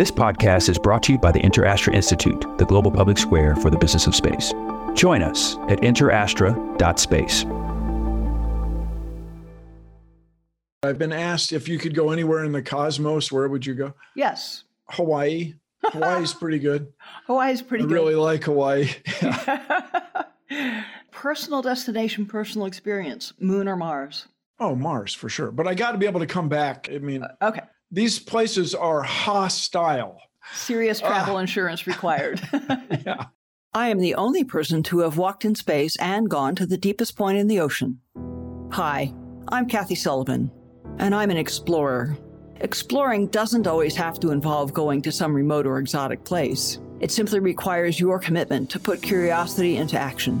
This podcast is brought to you by the InterAstra Institute, the global public square for the business of space. Join us at interastra.space. I've been asked if you could go anywhere in the cosmos, where would you go? Yes. Hawaii. Hawaii's pretty good. Hawaii's pretty good. I really like Hawaii. Yeah. Personal destination, personal experience, moon or Mars? Oh, Mars for sure. But I got to be able to come back. I mean, okay. These places are hostile. Serious travel insurance required. Yeah. I am the only person to have walked in space and gone to the deepest point in the ocean. Hi, I'm Kathy Sullivan, and I'm an explorer. Exploring doesn't always have to involve going to some remote or exotic place. It simply requires your commitment to put curiosity into action.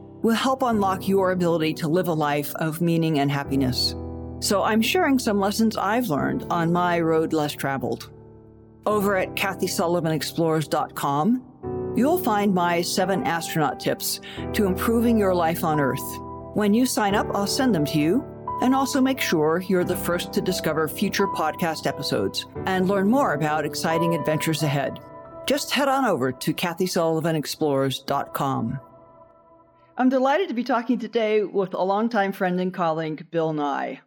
will help unlock your ability to live a life of meaning and happiness. So I'm sharing some lessons I've learned on my road less traveled. Over at KathySullivanExplores.com, you'll find my 7 astronaut tips to improving your life on Earth. When you sign up, I'll send them to you, and also make sure you're the first to discover future podcast episodes and learn more about exciting adventures ahead. Just head on over to KathySullivanExplores.com. I'm delighted to be talking today with a longtime friend and colleague, Bill Nye.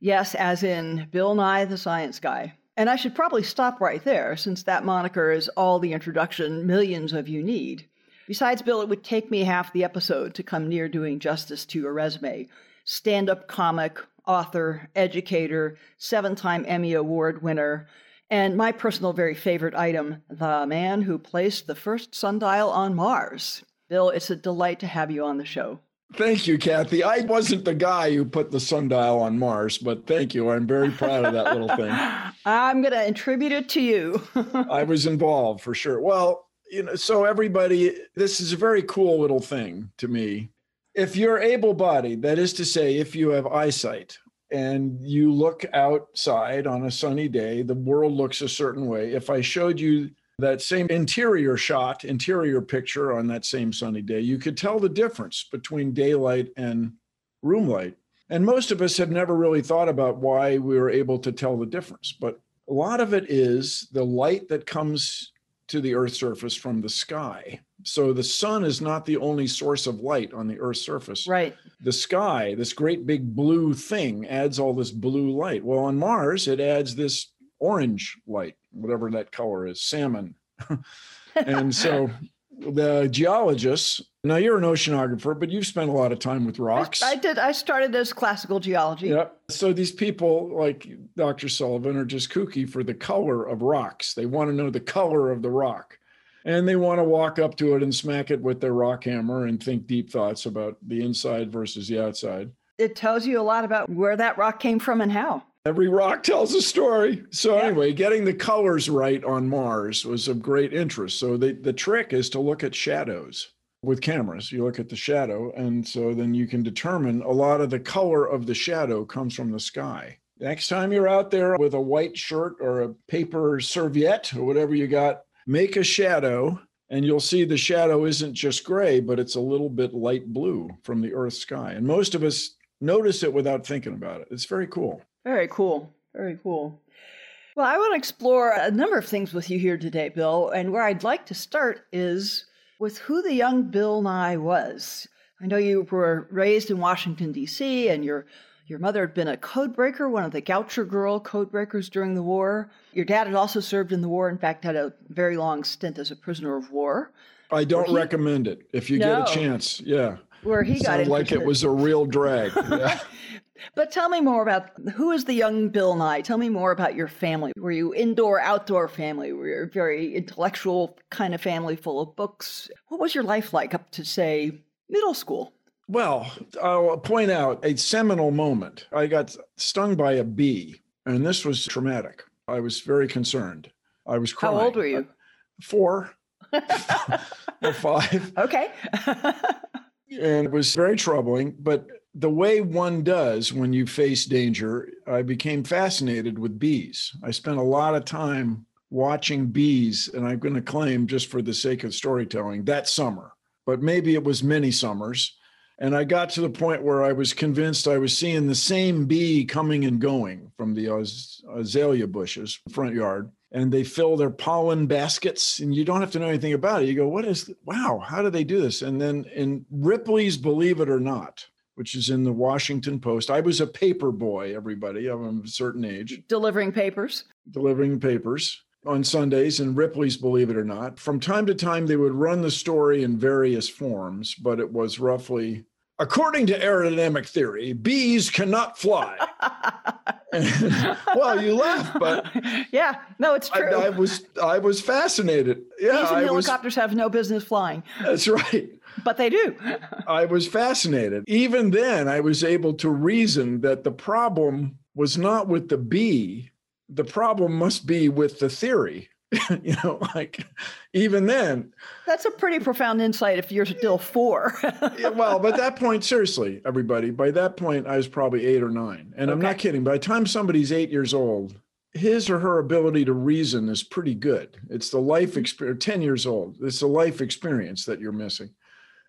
Yes, as in Bill Nye, the Science Guy. And I should probably stop right there, since that moniker is all the introduction millions of you need. Besides, Bill, it would take me half the episode to come near doing justice to your resume. Stand-up comic, author, educator, 7-time Emmy Award winner, and my personal very favorite item, the man who placed the first sundial on Mars. Bill, it's a delight to have you on the show. Thank you, Kathy. I wasn't the guy who put the sundial on Mars, but thank you. I'm very proud of that little thing. I'm going to attribute it to you. I was involved for sure. Well, so everybody, this is a very cool little thing to me. If you're able-bodied, that is to say, if you have eyesight, and you look outside on a sunny day, the world looks a certain way. If I showed you that same interior picture on that same sunny day, you could tell the difference between daylight and room light. And most of us have never really thought about why we were able to tell the difference. But a lot of it is the light that comes to the Earth's surface from the sky. So the sun is not the only source of light on the Earth's surface. Right. The sky, this great big blue thing, adds all this blue light. Well, on Mars, it adds this orange light, whatever that color is, salmon. And so the geologists, now you're an oceanographer, but you've spent a lot of time with rocks. I did. I started as classical geology. Yeah. So these people like Dr. Sullivan are just kooky for the color of rocks. They want to know the color of the rock. And they want to walk up to it and smack it with their rock hammer and think deep thoughts about the inside versus the outside. It tells you a lot about where that rock came from and how. Every rock tells a story. So anyway, getting the colors right on Mars was of great interest. So the trick is to look at shadows with cameras. You look at the shadow, and so then you can determine a lot of the color of the shadow comes from the sky. Next time you're out there with a white shirt or a paper serviette or whatever you got, make a shadow, and you'll see the shadow isn't just gray, but it's a little bit light blue from the Earth's sky. And most of us notice it without thinking about it. It's very cool. Very cool. Very cool. Well, I want to explore a number of things with you here today, Bill. And where I'd like to start is with who the young Bill Nye was. I know you were raised in Washington, D.C., and your mother had been a codebreaker, one of the Goucher Girl codebreakers during the war. Your dad had also served in the war. In fact, had a very long stint as a prisoner of war. I don't recommend it if you get a chance. Yeah. Where he got it. Like it was a real drag. Yeah. But tell me more about who is the young Bill Nye? Tell me more about your family. Were you indoor, outdoor family? Were you a very intellectual kind of family full of books? What was your life like up to, say, middle school? Well, I'll point out a seminal moment. I got stung by a bee, and this was traumatic. I was very concerned. I was crying. How old were you? 4. or five. Okay. And it was very troubling, but the way one does when you face danger, I became fascinated with bees. I spent a lot of time watching bees, and I'm going to claim, just for the sake of storytelling, that summer, but maybe it was many summers. And I got to the point where I was convinced I was seeing the same bee coming and going from the azalea bushes, front yard, and they fill their pollen baskets, and you don't have to know anything about it. You go, what is, wow, how do they do this? And then in Ripley's Believe It or Not, which is in the Washington Post. I was a paper boy, everybody, of a certain age. Delivering papers on Sundays in Ripley's Believe It or Not. From time to time, they would run the story in various forms, but it was roughly, according to aerodynamic theory, bees cannot fly. Well, you laugh, but yeah, no, it's true. I was fascinated. Yeah, bees and helicopters have no business flying. That's right. But they do. I was fascinated. Even then, I was able to reason that the problem was not with the bee. The problem must be with the theory. You know, like even then. That's a pretty profound insight if you're still four. Yeah, well, but at that point, seriously, everybody, by that point, I was probably 8 or 9. And okay. I'm not kidding. By the time somebody's 8 years old, his or her ability to reason is pretty good. It's the life experience, 10 years old. It's the life experience that you're missing.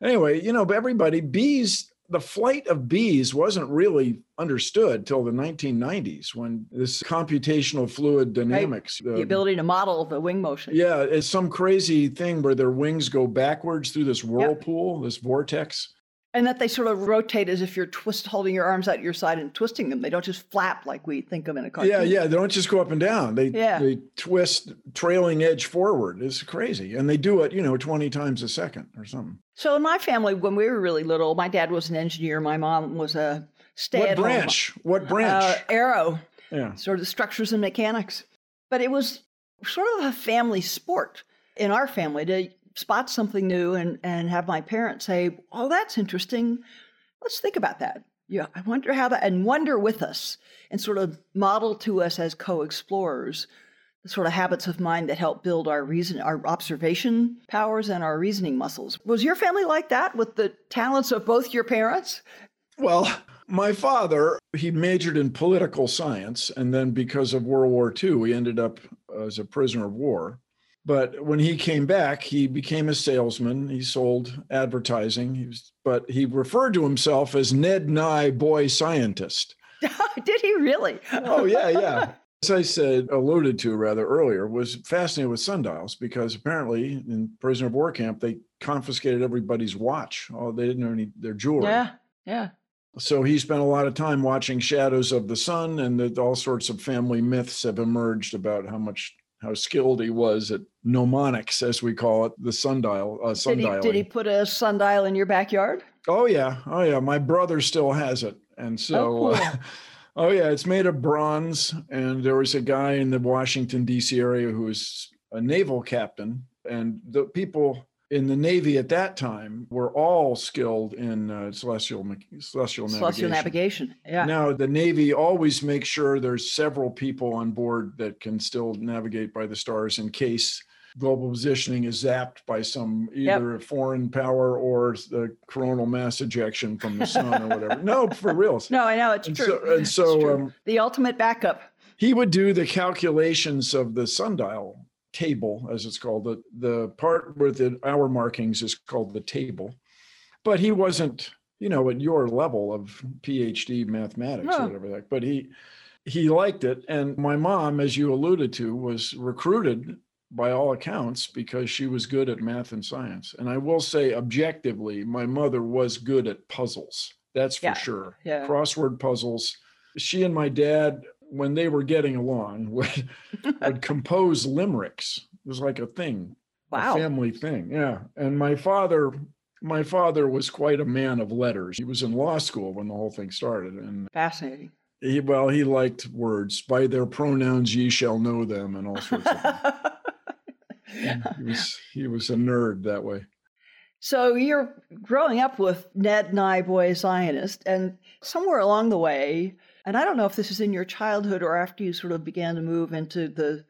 Anyway, you know, everybody, bees, the flight of bees wasn't really understood till the 1990s when this computational fluid dynamics. Right. The ability to model the wing motion. Yeah, it's some crazy thing where their wings go backwards through this whirlpool, This vortex. And that they sort of rotate as if you're holding your arms out to your side and twisting them. They don't just flap like we think of in a cartoon. Yeah, yeah. They don't just go up and down. They twist trailing edge forward. It's crazy. And they do it, 20 times a second or something. So in my family, when we were really little, my dad was an engineer. My mom was a stay-at-home. What branch? Aero. Yeah. Sort of structures and mechanics. But it was sort of a family sport in our family to spot something new and have my parents say, oh, that's interesting. Let's think about that. Yeah, I wonder how that, and wonder with us and sort of model to us as co-explorers the sort of habits of mind that help build our reason, our observation powers and our reasoning muscles. Was your family like that with the talents of both your parents? Well, my father, he majored in political science. And then because of World War II, he ended up as a prisoner of war. But when he came back, he became a salesman. He sold advertising. But he referred to himself as Ned Nye Boy Scientist. Did he really? Oh, yeah, yeah. As I said, alluded to rather earlier, was fascinated with sundials because apparently in prisoner of war camp, they confiscated everybody's watch. Oh, they didn't own their jewelry. Yeah, yeah. So he spent a lot of time watching Shadows of the Sun, and all sorts of family myths have emerged about how skilled he was at mnemonics, as we call it, the sundial. Did he put a sundial in your backyard? Oh, yeah. My brother still has it. And so, it's made of bronze. And there was a guy in the Washington, D.C. area who was a naval captain. And the people in the Navy at that time were all skilled in celestial navigation. Yeah. Now, the Navy always makes sure there's several people on board that can still navigate by the stars in case global positioning is zapped by some either foreign power or the coronal mass ejection from the sun or whatever. No, for real. No, I know. It's true. So, the ultimate backup. He would do the calculations of the sundial table, as it's called. The part with the hour markings is called the table. But he wasn't, at your level of PhD mathematics or whatever that. But he liked it. And my mom, as you alluded to, was recruited by all accounts because she was good at math and science. And I will say objectively, my mother was good at puzzles. That's for sure. Yeah. Crossword puzzles. She and my dad, when they were getting along, would compose limericks. It was like a thing, a family thing. Yeah. And my father was quite a man of letters. He was in law school when the whole thing started. And fascinating. He liked words. By their pronouns, ye shall know them, and all sorts of things. He was a nerd that way. So you're growing up with Ned Nye Boy Zionist, and somewhere along the way, and I don't know if this is in your childhood or after you sort of began to move into the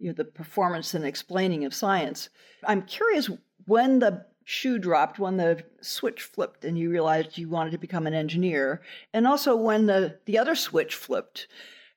the performance and explaining of science. I'm curious when the shoe dropped, when the switch flipped and you realized you wanted to become an engineer, and also when the other switch flipped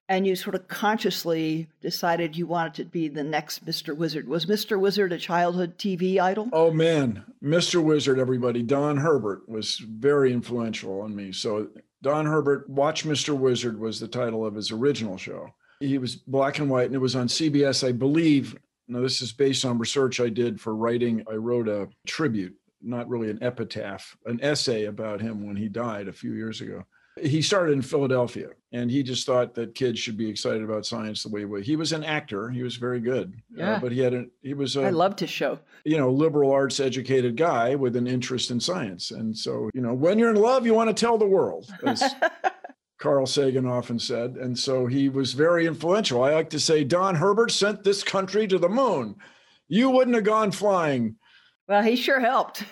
and you sort of consciously decided you wanted to be the next Mr. Wizard. Was Mr. Wizard a childhood TV idol? Oh, man. Mr. Wizard, everybody. Don Herbert was very influential on me. So Don Herbert, Watch Mr. Wizard was the title of his original show. He was black and white, and it was on CBS, I believe. Now, this is based on research I did for writing. I wrote a tribute, not really an epitaph, an essay about him when he died a few years ago. He started in Philadelphia, and he just thought that kids should be excited about science the way he was an actor. He was very good, but he was a I loved his show. Liberal arts educated guy with an interest in science. And so, when you're in love, you want to tell the world, as Carl Sagan often said. And so he was very influential. I like to say Don Herbert sent this country to the moon. You wouldn't have gone flying. Well, he sure helped.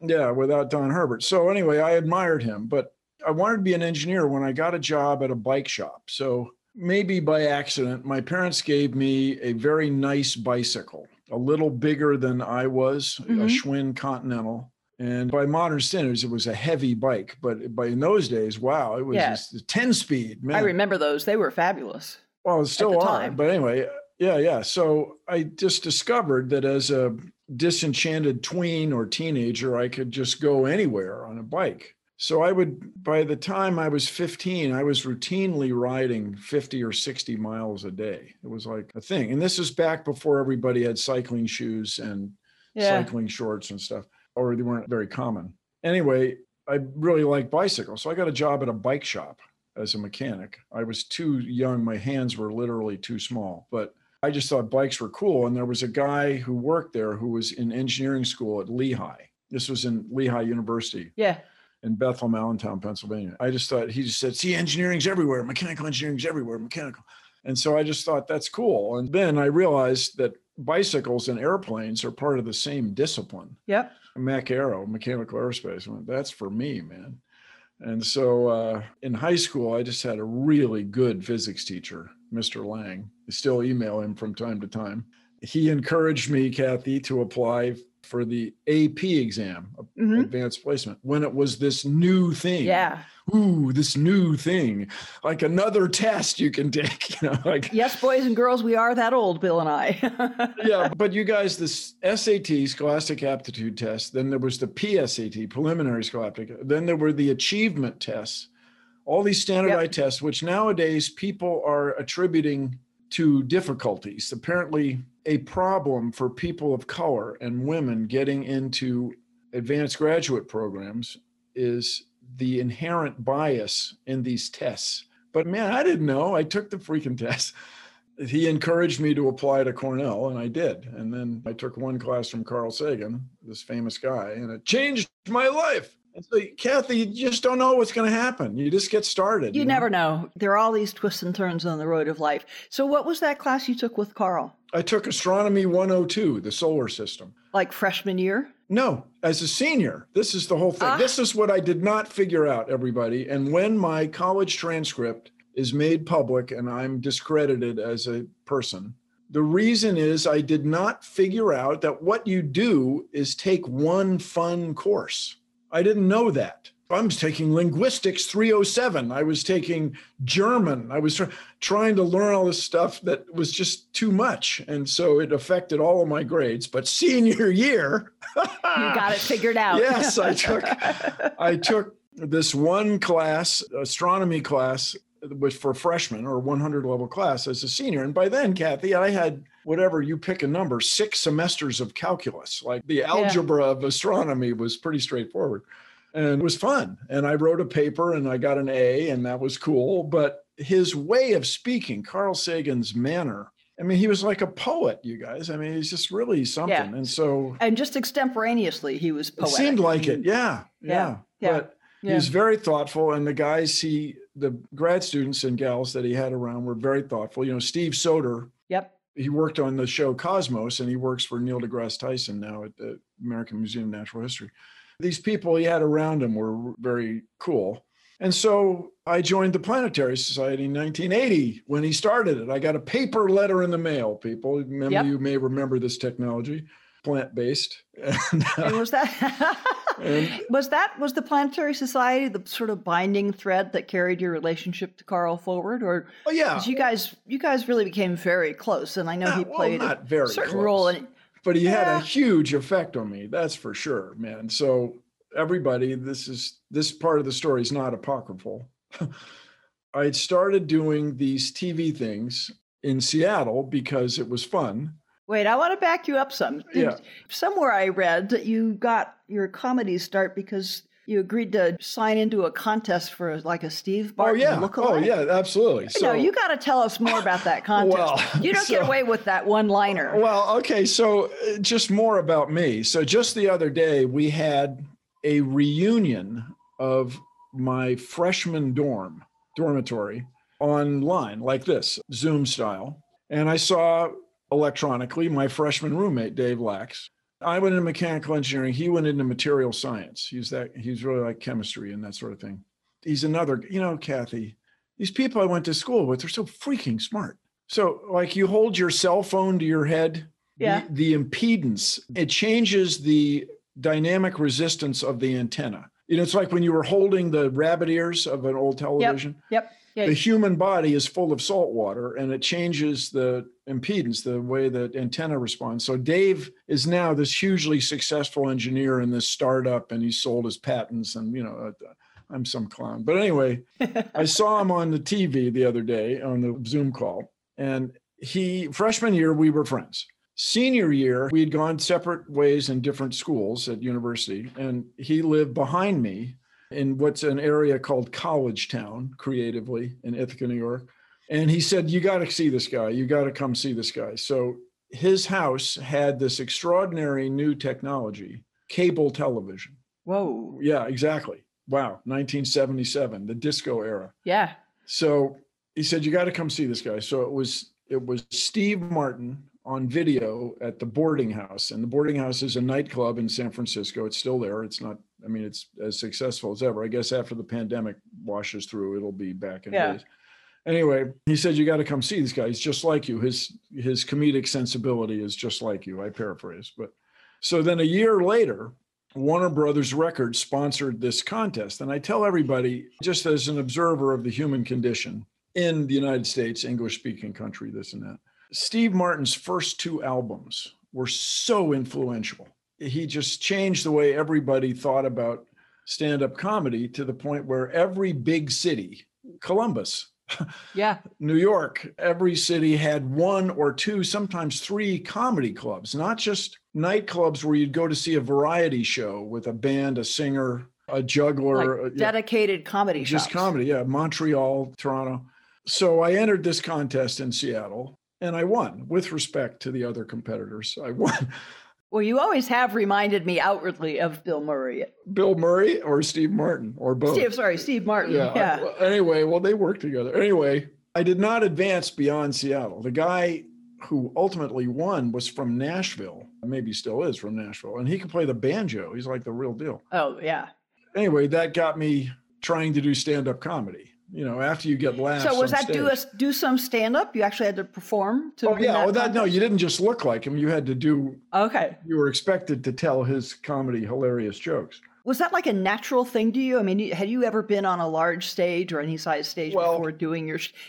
Yeah, without Don Herbert. So anyway, I admired him, but I wanted to be an engineer when I got a job at a bike shop. So maybe by accident, my parents gave me a very nice bicycle, a little bigger than I was, a Schwinn Continental. And by modern standards, it was a heavy bike. But in those days, wow, it was just a 10-speed. Man. I remember those. They were fabulous. Well, still are. But anyway, yeah. So I just discovered that as a disenchanted tween or teenager, I could just go anywhere on a bike. So by the time I was 15, I was routinely riding 50 or 60 miles a day. It was like a thing. And this is back before everybody had cycling shoes and cycling shorts and stuff, or they weren't very common. Anyway, I really liked bicycles. So I got a job at a bike shop as a mechanic. I was too young. My hands were literally too small, but I just thought bikes were cool. And there was a guy who worked there who was in engineering school at Lehigh. This was in Lehigh University. Yeah. In Bethel, Allentown, Pennsylvania. I just thought, he just said, see, engineering's everywhere. Mechanical engineering's everywhere, mechanical. And so I just thought that's cool. And then I realized that bicycles and airplanes are part of the same discipline. Yep. Mech Aero, mechanical aerospace. I went, that's for me, man. And so in high school, I just had a really good physics teacher, Mr. Lang. I still email him from time to time. He encouraged me, Kathy, to apply for the AP exam, advanced placement, when it was this new thing. Yeah. Ooh, this new thing, like another test you can take. Yes, boys and girls, we are that old, Bill and I. Yeah, but you guys, this SAT, Scholastic Aptitude Test, then there was the PSAT, Preliminary Scholastic, then there were the achievement tests, all these standardized tests, which nowadays people are attributing to difficulties. Apparently, a problem for people of color and women getting into advanced graduate programs is the inherent bias in these tests. But man, I didn't know. I took the freaking test. He encouraged me to apply to Cornell, and I did. And then I took one class from Carl Sagan, this famous guy, and it changed my life. And so, Kathy, you just don't know what's going to happen. You just get started. You never know. There are all these twists and turns on the road of life. So what was that class you took with Carl? I took Astronomy 102, the solar system. Like freshman year? No, as a senior. This is the whole thing. This is what I did not figure out, everybody. And when my college transcript is made public and I'm discredited as a person, the reason is I did not figure out that what you do is take one fun course. I didn't know that. I was taking linguistics 307. I was taking German. I was trying to learn all this stuff that was just too much. And so it affected all of my grades. But senior year. You got it figured out. Yes, I took this one class, astronomy class, which for freshmen or 100 level class as a senior. And by then, Kathy, I had whatever you pick a number, 6 semesters of calculus. Like the algebra of astronomy was pretty straightforward. And it was fun. And I wrote a paper and I got an A, and that was cool. But his way of speaking, Carl Sagan's manner, I mean, he was like a poet, you guys. I mean, he's just really something. Yeah. And so. And just extemporaneously, he was poetic. It seemed like it. Yeah. But he was very thoughtful. And the guys, the grad students and gals that he had around were very thoughtful. Steve Soder. Yep. He worked on the show Cosmos, and he works for Neil deGrasse Tyson now at the American Museum of Natural History. These people he had around him were very cool. And so I joined the Planetary Society in 1980 when he started it. I got a paper letter in the mail, people. Remember, yep. You may remember this technology, plant-based. And was that was the Planetary Society the sort of binding thread that carried your relationship to Carl forward? Or oh, yeah, you guys really became very close, and I know he played a certain role in it. But he had a huge effect on me, that's for sure, man. So everybody, this part of the story is not apocryphal. I had started doing these TV things in Seattle because it was fun. Wait, I want to back you up some. Yeah. Somewhere I read that you got your comedy start because you agreed to sign into a contest for a Steve Martin lookalike. Oh, yeah, absolutely. So you got to tell us more about that contest. Well, you don't get away with that one-liner. Well, okay, so just more about me. So just the other day, we had a reunion of my freshman dormitory online like this, Zoom style. And I saw electronically my freshman roommate, Dave Lax. I went into mechanical engineering. He went into material science. He's really like chemistry and that sort of thing. He's another, Kathy, these people I went to school with are so freaking smart. So like you hold your cell phone to your head, yeah. The impedance, it changes the dynamic resistance of the antenna. It's like when you were holding the rabbit ears of an old television. Yep. Yep. The human body is full of salt water, and it changes the impedance, the way the antenna responds. So Dave is now this hugely successful engineer in this startup, and he sold his patents, and I'm some clown. But anyway, I saw him on the TV the other day on the Zoom call, and freshman year, we were friends. Senior year, we had gone separate ways in different schools at university, and he lived behind me in what's an area called College Town, creatively, in Ithaca, New York. And he said, you got to see this guy. You got to come see this guy. So his house had this extraordinary new technology, cable television. Whoa. Yeah, exactly. Wow. 1977, the disco era. Yeah. So he said, you got to come see this guy. So it was Steve Martin on video at the boarding house. And the boarding house is a nightclub in San Francisco. It's still there. It's not, it's as successful as ever. I guess after the pandemic washes through, it'll be back in days. Anyway, he said, you got to come see this guy. He's just like you. His comedic sensibility is just like you. I paraphrase. But so then a year later, Warner Brothers Records sponsored this contest. And I tell everybody, just as an observer of the human condition in the United States, English-speaking country, this and that, Steve Martin's first two albums were so influential. He just changed the way everybody thought about stand-up comedy to the point where every big city, Columbus, New York, every city had one or two, sometimes three comedy clubs, not just nightclubs where you'd go to see a variety show with a band, a singer, a juggler. Like dedicated comedy shows. Just comedy, Montreal, Toronto. So I entered this contest in Seattle. And I won, with respect to the other competitors. I won. Well, you always have reminded me outwardly of Bill Murray. Bill Murray or Steve Martin or both. Steve Martin. Yeah. Anyway, they worked together. Anyway, I did not advance beyond Seattle. The guy who ultimately won was from Nashville, maybe still is from Nashville, and he could play the banjo. He's like the real deal. Oh, yeah. Anyway, that got me trying to do stand-up comedy. After you get laughs. So was that do some stand-up? You actually had to perform to win that contest? No, you didn't just look like him. You had to do. Okay. You were expected to tell his comedy hilarious jokes. Was that like a natural thing to you? Had you ever been on a large stage or any size stage before doing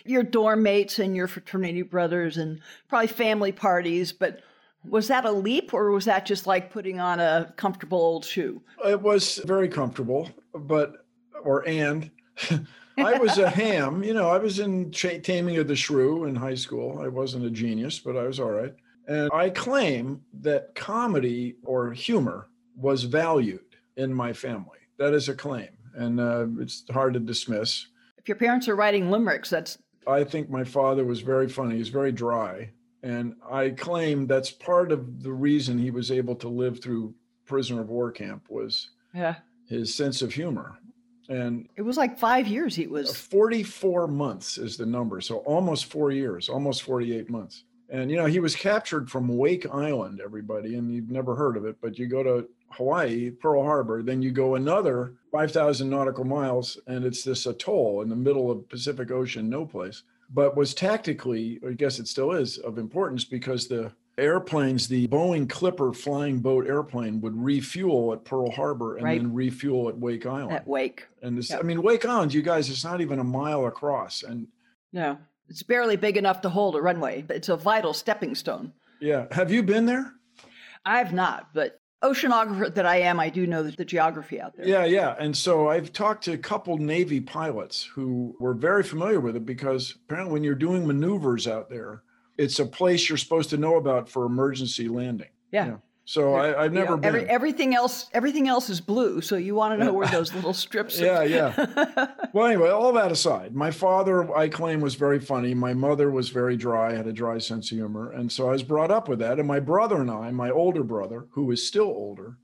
your dorm mates and your fraternity brothers and probably family parties, but was that a leap or was that just like putting on a comfortable old shoe? It was very comfortable, I was a ham, I was in Taming of the Shrew in high school. I wasn't a genius, but I was all right. And I claim that comedy or humor was valued in my family. That is a claim, and it's hard to dismiss. If your parents are writing limericks, I think my father was very funny. He's very dry. And I claim that's part of the reason he was able to live through prisoner of war camp was his sense of humor. And it was like 5 years. He was 44 months is the number. So almost 4 years, almost 48 months. And, you know, he was captured from Wake Island, everybody, and you've never heard of it, but you go to Hawaii, Pearl Harbor, then you go another 5,000 nautical miles, and it's this atoll in the middle of Pacific Ocean, no place, but was tactically, I guess it still is, of importance because the airplanes, the Boeing Clipper flying boat airplane would refuel at Pearl Harbor and then refuel at Wake Island. At Wake. And this, I mean, Wake Island, you guys, it's not even a mile across. And no. It's barely big enough to hold a runway, but it's a vital stepping stone. Yeah. Have you been there? I've not, but oceanographer that I am, I do know the geography out there. Yeah, yeah. And so I've talked to a couple Navy pilots who were very familiar with it because apparently when you're doing maneuvers out there, it's a place you're supposed to know about for emergency landing. Yeah. You know? So I've never been. Everything else is blue. So you want to know where those little strips are. Yeah, yeah. Well, anyway, all that aside, my father, I claim, was very funny. My mother was very dry, had a dry sense of humor. And so I was brought up with that. And my brother and I, my older brother, who is still older,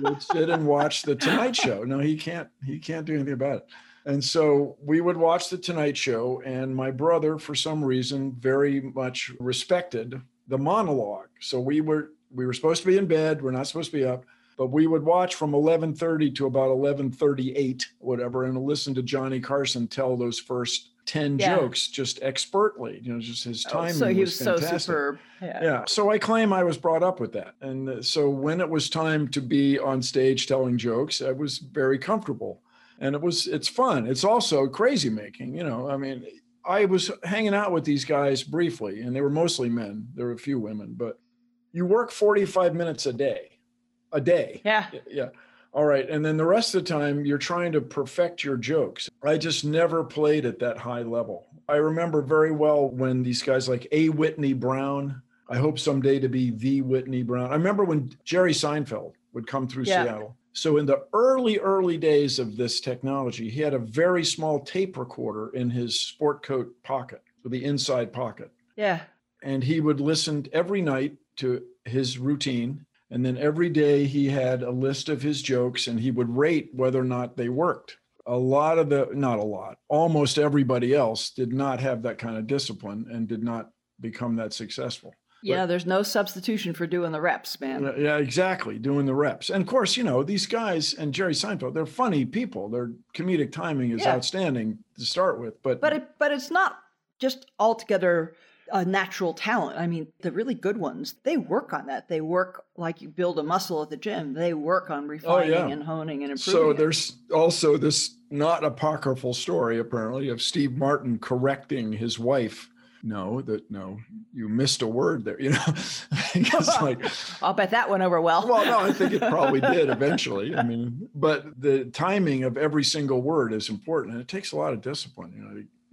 would sit and watch The Tonight Show. No, he can't do anything about it. And so we would watch The Tonight Show. And my brother, for some reason, very much respected the monologue. So we were supposed to be in bed. We're not supposed to be up, but we would watch from 11:30 to about 11:38, whatever, and listen to Johnny Carson tell those first 10 jokes just expertly. You know, just his timing. So he was fantastic. So superb. Yeah. So I claim I was brought up with that, and so when it was time to be on stage telling jokes, I was very comfortable, and it's fun. It's also crazy making. You know, I mean, I was hanging out with these guys briefly, and they were mostly men. There were a few women, but. You work 45 minutes a day. Yeah. All right. And then the rest of the time you're trying to perfect your jokes. I just never played at that high level. I remember very well when these guys like A. Whitney Brown, I hope someday to be the Whitney Brown. I remember when Jerry Seinfeld would come through Seattle. So in the early days of this technology, he had a very small tape recorder in his sport coat pocket, or the inside pocket. Yeah. And he would listen every night to his routine. And then every day he had a list of his jokes and he would rate whether or not they worked. Almost everybody else did not have that kind of discipline and did not become that successful. Yeah, but there's no substitution for doing the reps, man. Yeah, exactly. Doing the reps. And of course, you know, these guys and Jerry Seinfeld, they're funny people. Their comedic timing is outstanding to start with. But it's not just altogether a natural talent. I mean, the really good ones, they work on that. They work like you build a muscle at the gym. They work on refining and honing and improving. So there's also this not apocryphal story, apparently, of Steve Martin correcting his wife. No, you missed a word there. You know, it's like, I'll bet that went over well. Well, no, I think it probably did eventually. I mean, but the timing of every single word is important, and it takes a lot of discipline. You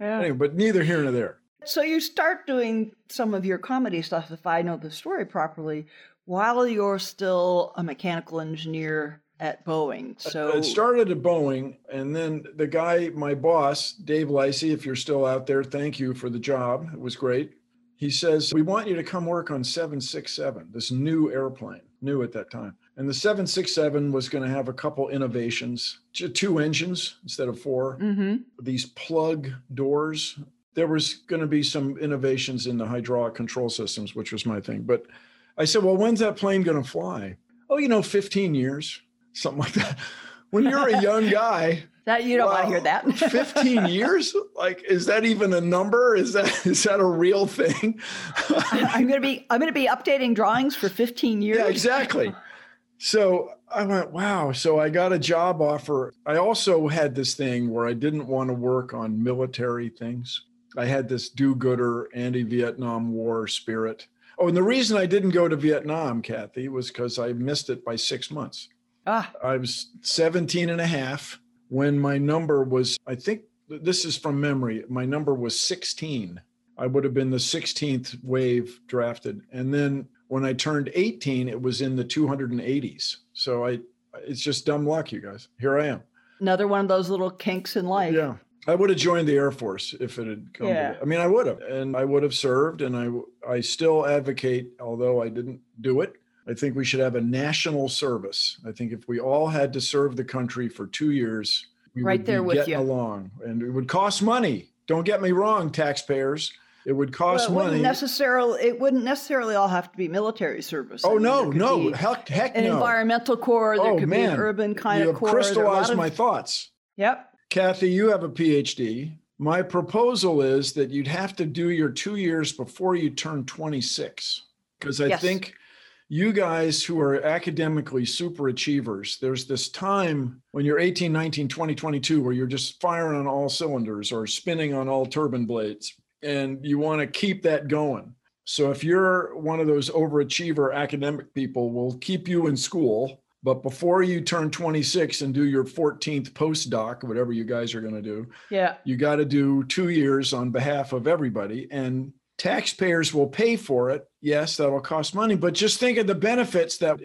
know, anyway, but neither here nor there. So you start doing some of your comedy stuff, if I know the story properly, while you're still a mechanical engineer at Boeing. So it started at Boeing, and then the guy, my boss, Dave Licey, if you're still out there, thank you for the job. It was great. He says, we want you to come work on 767, this new airplane, new at that time. And the 767 was going to have a couple innovations, two engines instead of four, these plug doors. There was going to be some innovations in the hydraulic control systems, which was my thing. But I said, well, when's that plane going to fly? Oh, 15 years, something like that. When you're a young guy. That you don't want to hear that. 15 years? Like, is that even a number? Is that a real thing? I'm going to be updating drawings for 15 years. Yeah, exactly. So I went, wow. So I got a job offer. I also had this thing where I didn't want to work on military things. I had this do-gooder anti-Vietnam War spirit. Oh, and the reason I didn't go to Vietnam, Kathy, was because I missed it by 6 months. I was 17 and a half when my number was, I think this is from memory, my number was 16. I would have been the 16th wave drafted. And then when I turned 18, it was in the 280s. So it's just dumb luck, you guys. Here I am. Another one of those little kinks in life. Yeah. I would have joined the Air Force if it had come to that. I mean, I would have. And I would have served. And I still advocate, although I didn't do it, I think we should have a national service. I think if we all had to serve the country for 2 years, we would be getting along. And it would cost money. Don't get me wrong, taxpayers. It would cost money. It wouldn't necessarily all have to be military service. Oh, no. Heck no. An environmental corps. There could be an urban kind of corps. You have crystallized my thoughts. Yep. Kathy, you have a PhD. My proposal is that you'd have to do your 2 years before you turn 26, because I think you guys who are academically super achievers, there's this time when you're 18, 19, 20, 22, where you're just firing on all cylinders or spinning on all turbine blades, and you want to keep that going. So if you're one of those overachiever academic people, we'll keep you in school. But before you turn 26 and do your 14th postdoc, whatever you guys are going to do, you got to do 2 years on behalf of everybody. And taxpayers will pay for it. Yes, that'll cost money. But just think of the benefits that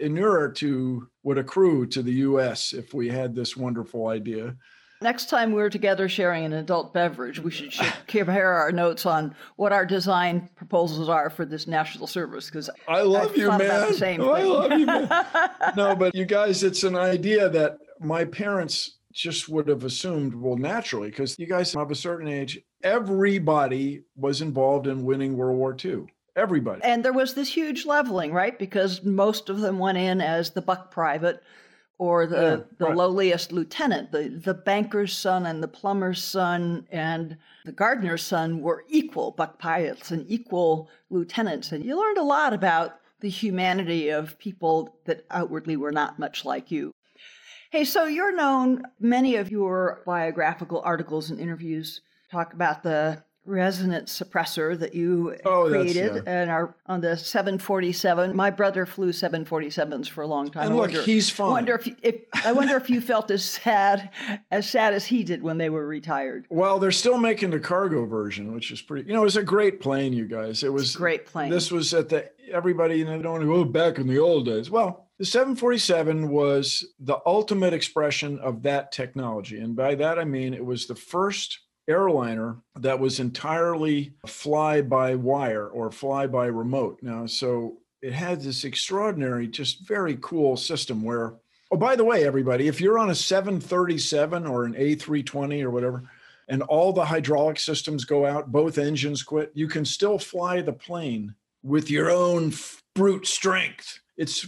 would accrue to the U.S. if we had this wonderful idea. Next time we're together sharing an adult beverage, we should compare our notes on what our design proposals are for this national service. Because I love you, man. No, but you guys, it's an idea that my parents just would have assumed, well, naturally, because you guys have a certain age, everybody was involved in winning World War II. Everybody. And there was this huge leveling, right? Because most of them went in as the buck private, or the lowliest lieutenant. The banker's son and the plumber's son and the gardener's son were equal buck pilots and equal lieutenants. And you learned a lot about the humanity of people that outwardly were not much like you. Hey, so you're known, many of your biographical articles and interviews talk about the resonance suppressor that you created and are on the 747. My brother flew 747s for a long time. And look, he's fine. I wonder if you felt as sad as he did when they were retired. Well, they're still making the cargo version, which is pretty. It was a great plane, you guys. It was a great plane. This was everybody. They don't go back in the old days. Well, the 747 was the ultimate expression of that technology, and by that I mean it was the first airliner that was entirely fly-by-wire or fly-by-remote. Now, so it had this extraordinary, just very cool system where, oh, by the way, everybody, if you're on a 737 or an A320 or whatever, and all the hydraulic systems go out, both engines quit, you can still fly the plane with your own brute strength. It's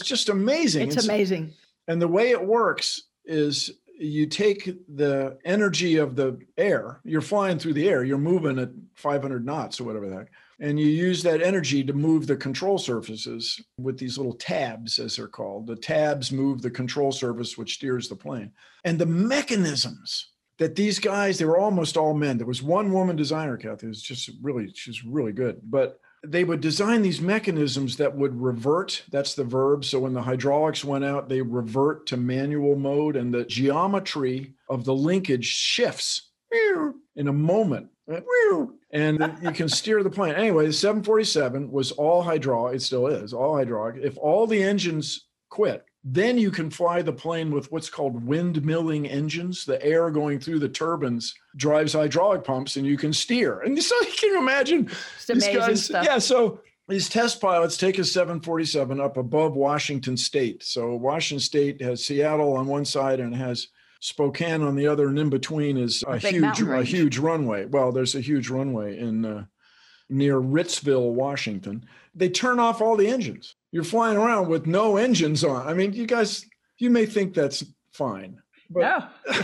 just amazing. It's amazing. And the way it works is, you take the energy of the air, you're flying through the air, you're moving at 500 knots or whatever the heck, and you use that energy to move the control surfaces with these little tabs, as they're called. The tabs move the control surface, which steers the plane. And the mechanisms that these guys, they were almost all men. There was one woman designer, Kathy, who's she's really good. But they would design these mechanisms that would revert. That's the verb. So when the hydraulics went out, they revert to manual mode, and the geometry of the linkage shifts in a moment. And you can steer the plane. Anyway, the 747 was all hydraulic. It still is all hydraulic. If all the engines quit, then you can fly the plane with what's called windmilling engines. The air going through the turbines drives hydraulic pumps, and you can steer. And so you can imagine these guys. Stuff. Yeah, so these test pilots take a 747 up above Washington State. So Washington State has Seattle on one side and has Spokane on the other, and in between is a huge runway. Well, there's a huge runway in near Ritzville, Washington. They turn off all the engines. You're flying around with no engines on. I mean, you guys, you may think that's fine, but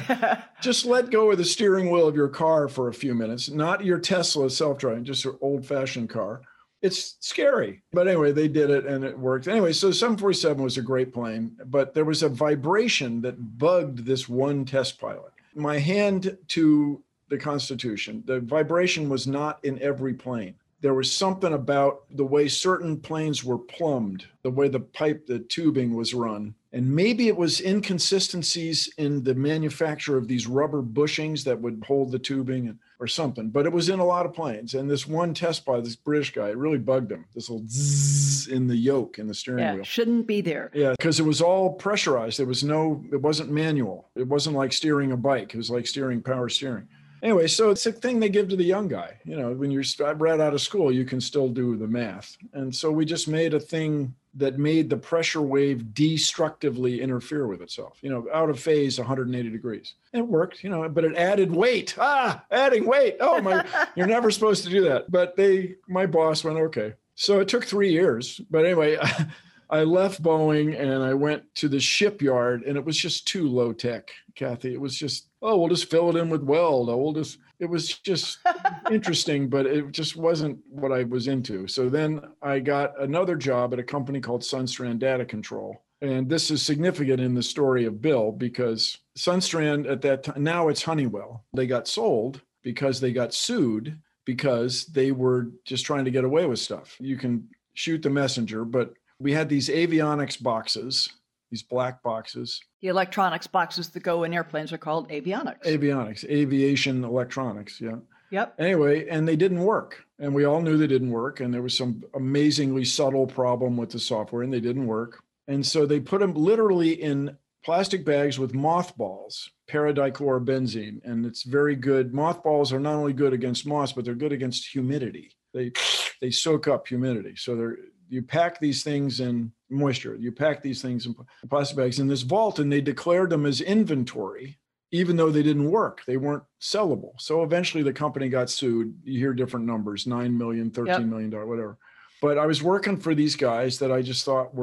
no. Just let go of the steering wheel of your car for a few minutes, not your Tesla self-driving, just your old-fashioned car. It's scary. But anyway, they did it and it worked. Anyway, so 747 was a great plane, but there was a vibration that bugged this one test pilot. My hand to the Constitution, the vibration was not in every plane. There was something about the way certain planes were plumbed, the way the tubing was run. And maybe it was inconsistencies in the manufacture of these rubber bushings that would hold the tubing or something. But it was in a lot of planes. And this one test by this British guy, it really bugged him. This little zzz in the yoke, in the steering wheel. Yeah, shouldn't be there. Yeah, because it was all pressurized. It wasn't manual. It wasn't like steering a bike. It was like power steering. Anyway, so it's a thing they give to the young guy. When you're right out of school, you can still do the math. And so we just made a thing that made the pressure wave destructively interfere with itself, you know, out of phase 180 degrees. It worked, you know, but it added weight. Adding weight. Oh my, you're never supposed to do that. But my boss went, okay. So it took 3 years, but anyway, I left Boeing and I went to the shipyard, and it was just too low tech, Kathy. It was just, oh, we'll just fill it in with weld. Oh, it was just interesting, but it just wasn't what I was into. So then I got another job at a company called Sunstrand Data Control. And this is significant in the story of Bill, because Sunstrand at that time, now it's Honeywell. They got sold because they got sued because they were just trying to get away with stuff. You can shoot the messenger, but we had these avionics boxes, these black boxes. The electronics boxes that go in airplanes are called avionics. Avionics, aviation electronics, yeah. Yep. Anyway, and they didn't work. And we all knew they didn't work. And there was some amazingly subtle problem with the software, and they didn't work. And so they put them literally in plastic bags with mothballs, paradichlorobenzene. And it's very good. Mothballs are not only good against moss, but they're good against humidity. They soak up humidity. So you pack these things in moisture. You pack these things in plastic bags in this vault, and they declared them as inventory, even though they didn't work. They weren't sellable. So eventually the company got sued. You hear different numbers, $9 million, $13 yep. million, whatever. But I was working for these guys that I just thought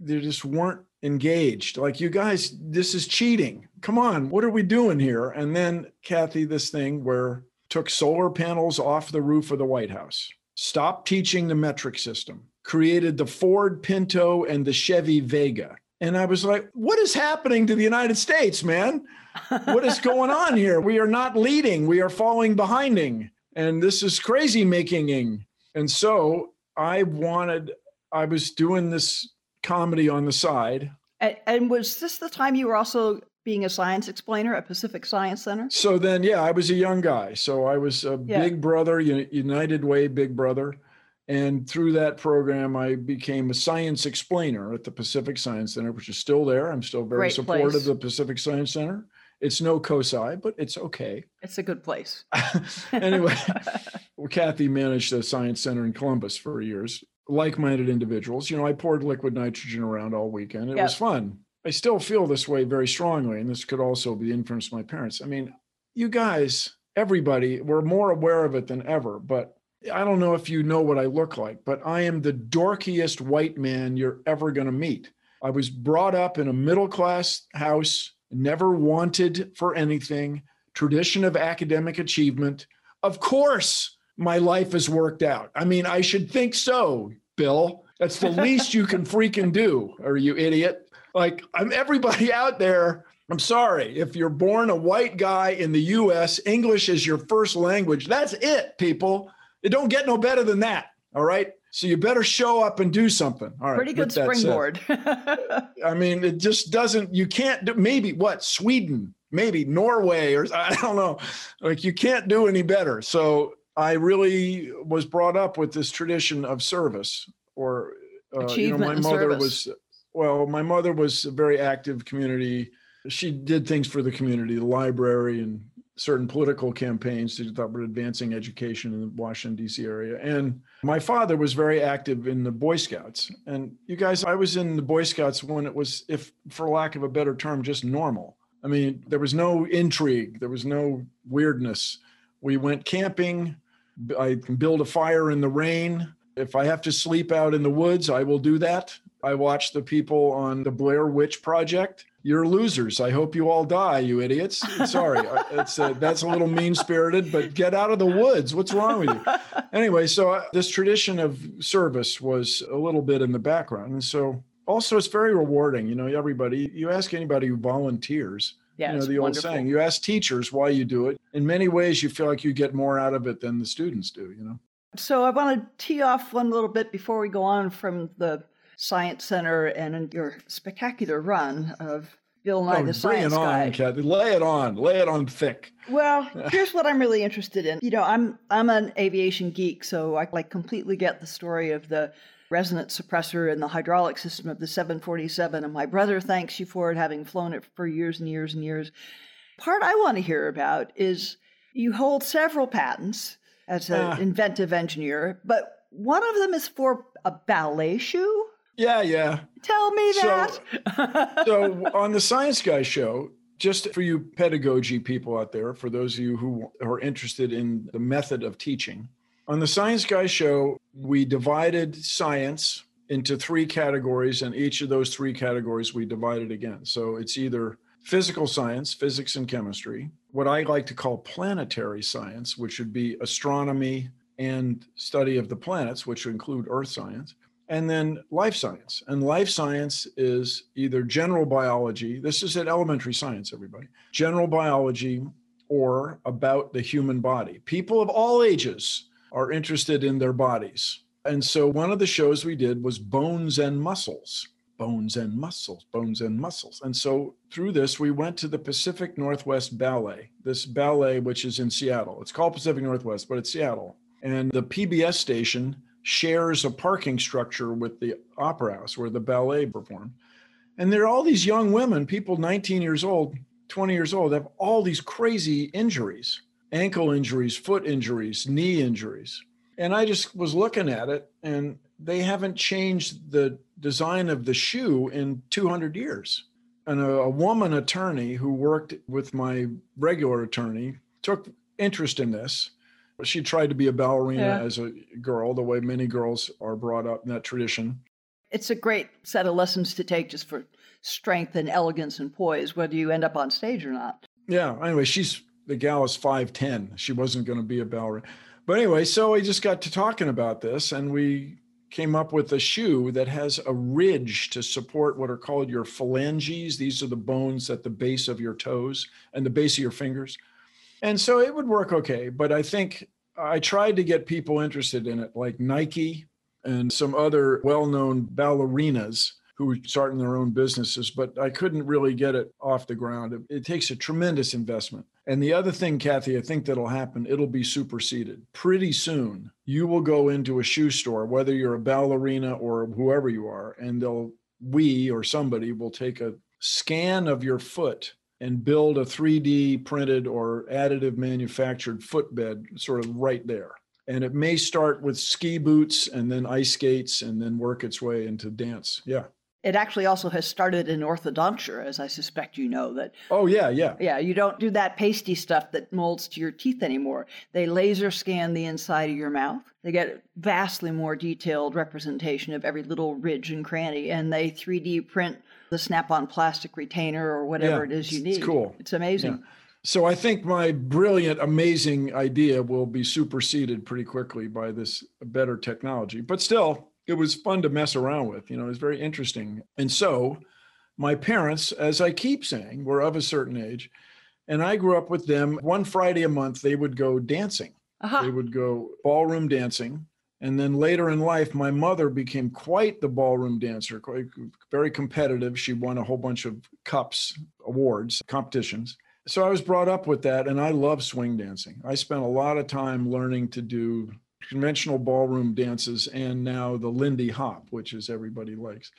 they just weren't engaged. Like, you guys, this is cheating. Come on, what are we doing here? And then, Kathy, this thing where took solar panels off the roof of the White House, stopped teaching the metric system, created the Ford Pinto and the Chevy Vega. And I was like, what is happening to the United States, man? What is going on here? We are not leading. We are falling behinding. And this is crazy making-ing. And so I was doing this comedy on the side. And was this the time you were also being a science explainer at Pacific Science Center? So then, yeah, I was a young guy. So I was a big brother, United Way big brother. And through that program, I became a science explainer at the Pacific Science Center, which is still there. I'm still very supportive of the Pacific Science Center. It's no COSI, but it's okay. It's a good place. Anyway, Kathy managed the Science Center in Columbus for years. Like-minded individuals. You know, I poured liquid nitrogen around all weekend. It was fun. I still feel this way very strongly, and this could also be the influence of my parents. I mean, you guys, everybody, we're more aware of it than ever, but I don't know if you know what I look like, but I am the dorkiest white man you're ever going to meet. I was brought up in a middle-class house, never wanted for anything, tradition of academic achievement. Of course, my life has worked out. I mean, I should think so, Bill. That's the least you can freaking do. Are you idiot? Like, I'm everybody out there. I'm sorry. If you're born a white guy in the U.S., English is your first language. That's it, people. It don't get no better than that, all right? So you better show up and do something. All right. Pretty good springboard. I mean, it just doesn't, you can't do, maybe what, Sweden, maybe Norway, or I don't know. Like, you can't do any better. So I really was brought up with this tradition of service, or, you know, my mother was a very active community. She did things for the community, the library, and certain political campaigns that were advancing education in the Washington, D.C. area. And my father was very active in the Boy Scouts. And you guys, I was in the Boy Scouts when it was, if for lack of a better term, just normal. I mean, there was no intrigue. There was no weirdness. We went camping. I can build a fire in the rain. If I have to sleep out in the woods, I will do that. I watched the people on the Blair Witch Project. You're losers. I hope you all die, you idiots. Sorry. That's a little mean-spirited, but get out of the woods. What's wrong with you? Anyway, so this tradition of service was a little bit in the background. And so also it's very rewarding. You know, everybody, you ask anybody who volunteers, you know, the old saying, you ask teachers why you do it. In many ways, you feel like you get more out of it than the students do, you know? So I want to tee off one little bit before we go on from the Science Center and your spectacular run of Bill Nye the Science Guy. Bring it on, Kathy. Lay it on thick. Well, here's what I'm really interested in. You know, I'm an aviation geek, so I completely get the story of the resonance suppressor and the hydraulic system of the 747. And my brother thanks you for it, having flown it for years and years and years. Part I want to hear about is you hold several patents as an inventive engineer, but one of them is for a ballet shoe. Yeah. Tell me that. So on the Science Guy show, just for you pedagogy people out there, for those of you who are interested in the method of teaching, on the Science Guy show, we divided science into three categories, and each of those three categories we divided again. So it's either physical science, physics and chemistry, what I like to call planetary science, which would be astronomy and study of the planets, which would include earth science, and then life science. And life science is either general biology, this is at elementary science, everybody, general biology or about the human body. People of all ages are interested in their bodies. And so one of the shows we did was bones and muscles. Bones and muscles, bones and muscles. And so through this, we went to the Pacific Northwest Ballet, this ballet, which is in Seattle. It's called Pacific Northwest, but it's Seattle. And the PBS station shares a parking structure with the opera house where the ballet performed. And there are all these young women, people 19 years old, 20 years old, have all these crazy injuries, ankle injuries, foot injuries, knee injuries. And I just was looking at it, and they haven't changed the design of the shoe in 200 years. And a woman attorney who worked with my regular attorney took interest in this. She tried to be a ballerina as a girl, the way many girls are brought up in that tradition. It's a great set of lessons to take just for strength and elegance and poise, whether you end up on stage or not. Yeah. Anyway, the gal is 5'10". She wasn't going to be a ballerina. But anyway, so I just got to talking about this, and we came up with a shoe that has a ridge to support what are called your phalanges. These are the bones at the base of your toes and the base of your fingers. And so it would work okay. But I think I tried to get people interested in it, like Nike and some other well-known ballerinas who were starting their own businesses, but I couldn't really get it off the ground. It takes a tremendous investment. And the other thing, Kathy, I think that'll happen, it'll be superseded. Pretty soon, you will go into a shoe store, whether you're a ballerina or whoever you are, and we or somebody will take a scan of your foot and build a 3D printed or additive manufactured footbed sort of right there. And it may start with ski boots and then ice skates and then work its way into dance. Yeah. It actually also has started in orthodonture, as I suspect you know that. Oh, yeah. Yeah, you don't do that pasty stuff that molds to your teeth anymore. They laser scan the inside of your mouth. They get vastly more detailed representation of every little ridge and cranny, and they 3D print the Snap-on plastic retainer or whatever it is you need. It's cool. It's amazing. Yeah. So I think my brilliant, amazing idea will be superseded pretty quickly by this better technology. But still, it was fun to mess around with. It was very interesting. And so my parents, as I keep saying, were of a certain age. And I grew up with them. One Friday a month, they would go dancing. Uh-huh. They would go ballroom dancing. And then later in life, my mother became quite the ballroom dancer, very competitive. She won a whole bunch of cups, awards, competitions. So I was brought up with that, and I love swing dancing. I spent a lot of time learning to do conventional ballroom dances and now the Lindy Hop, which is everybody likes.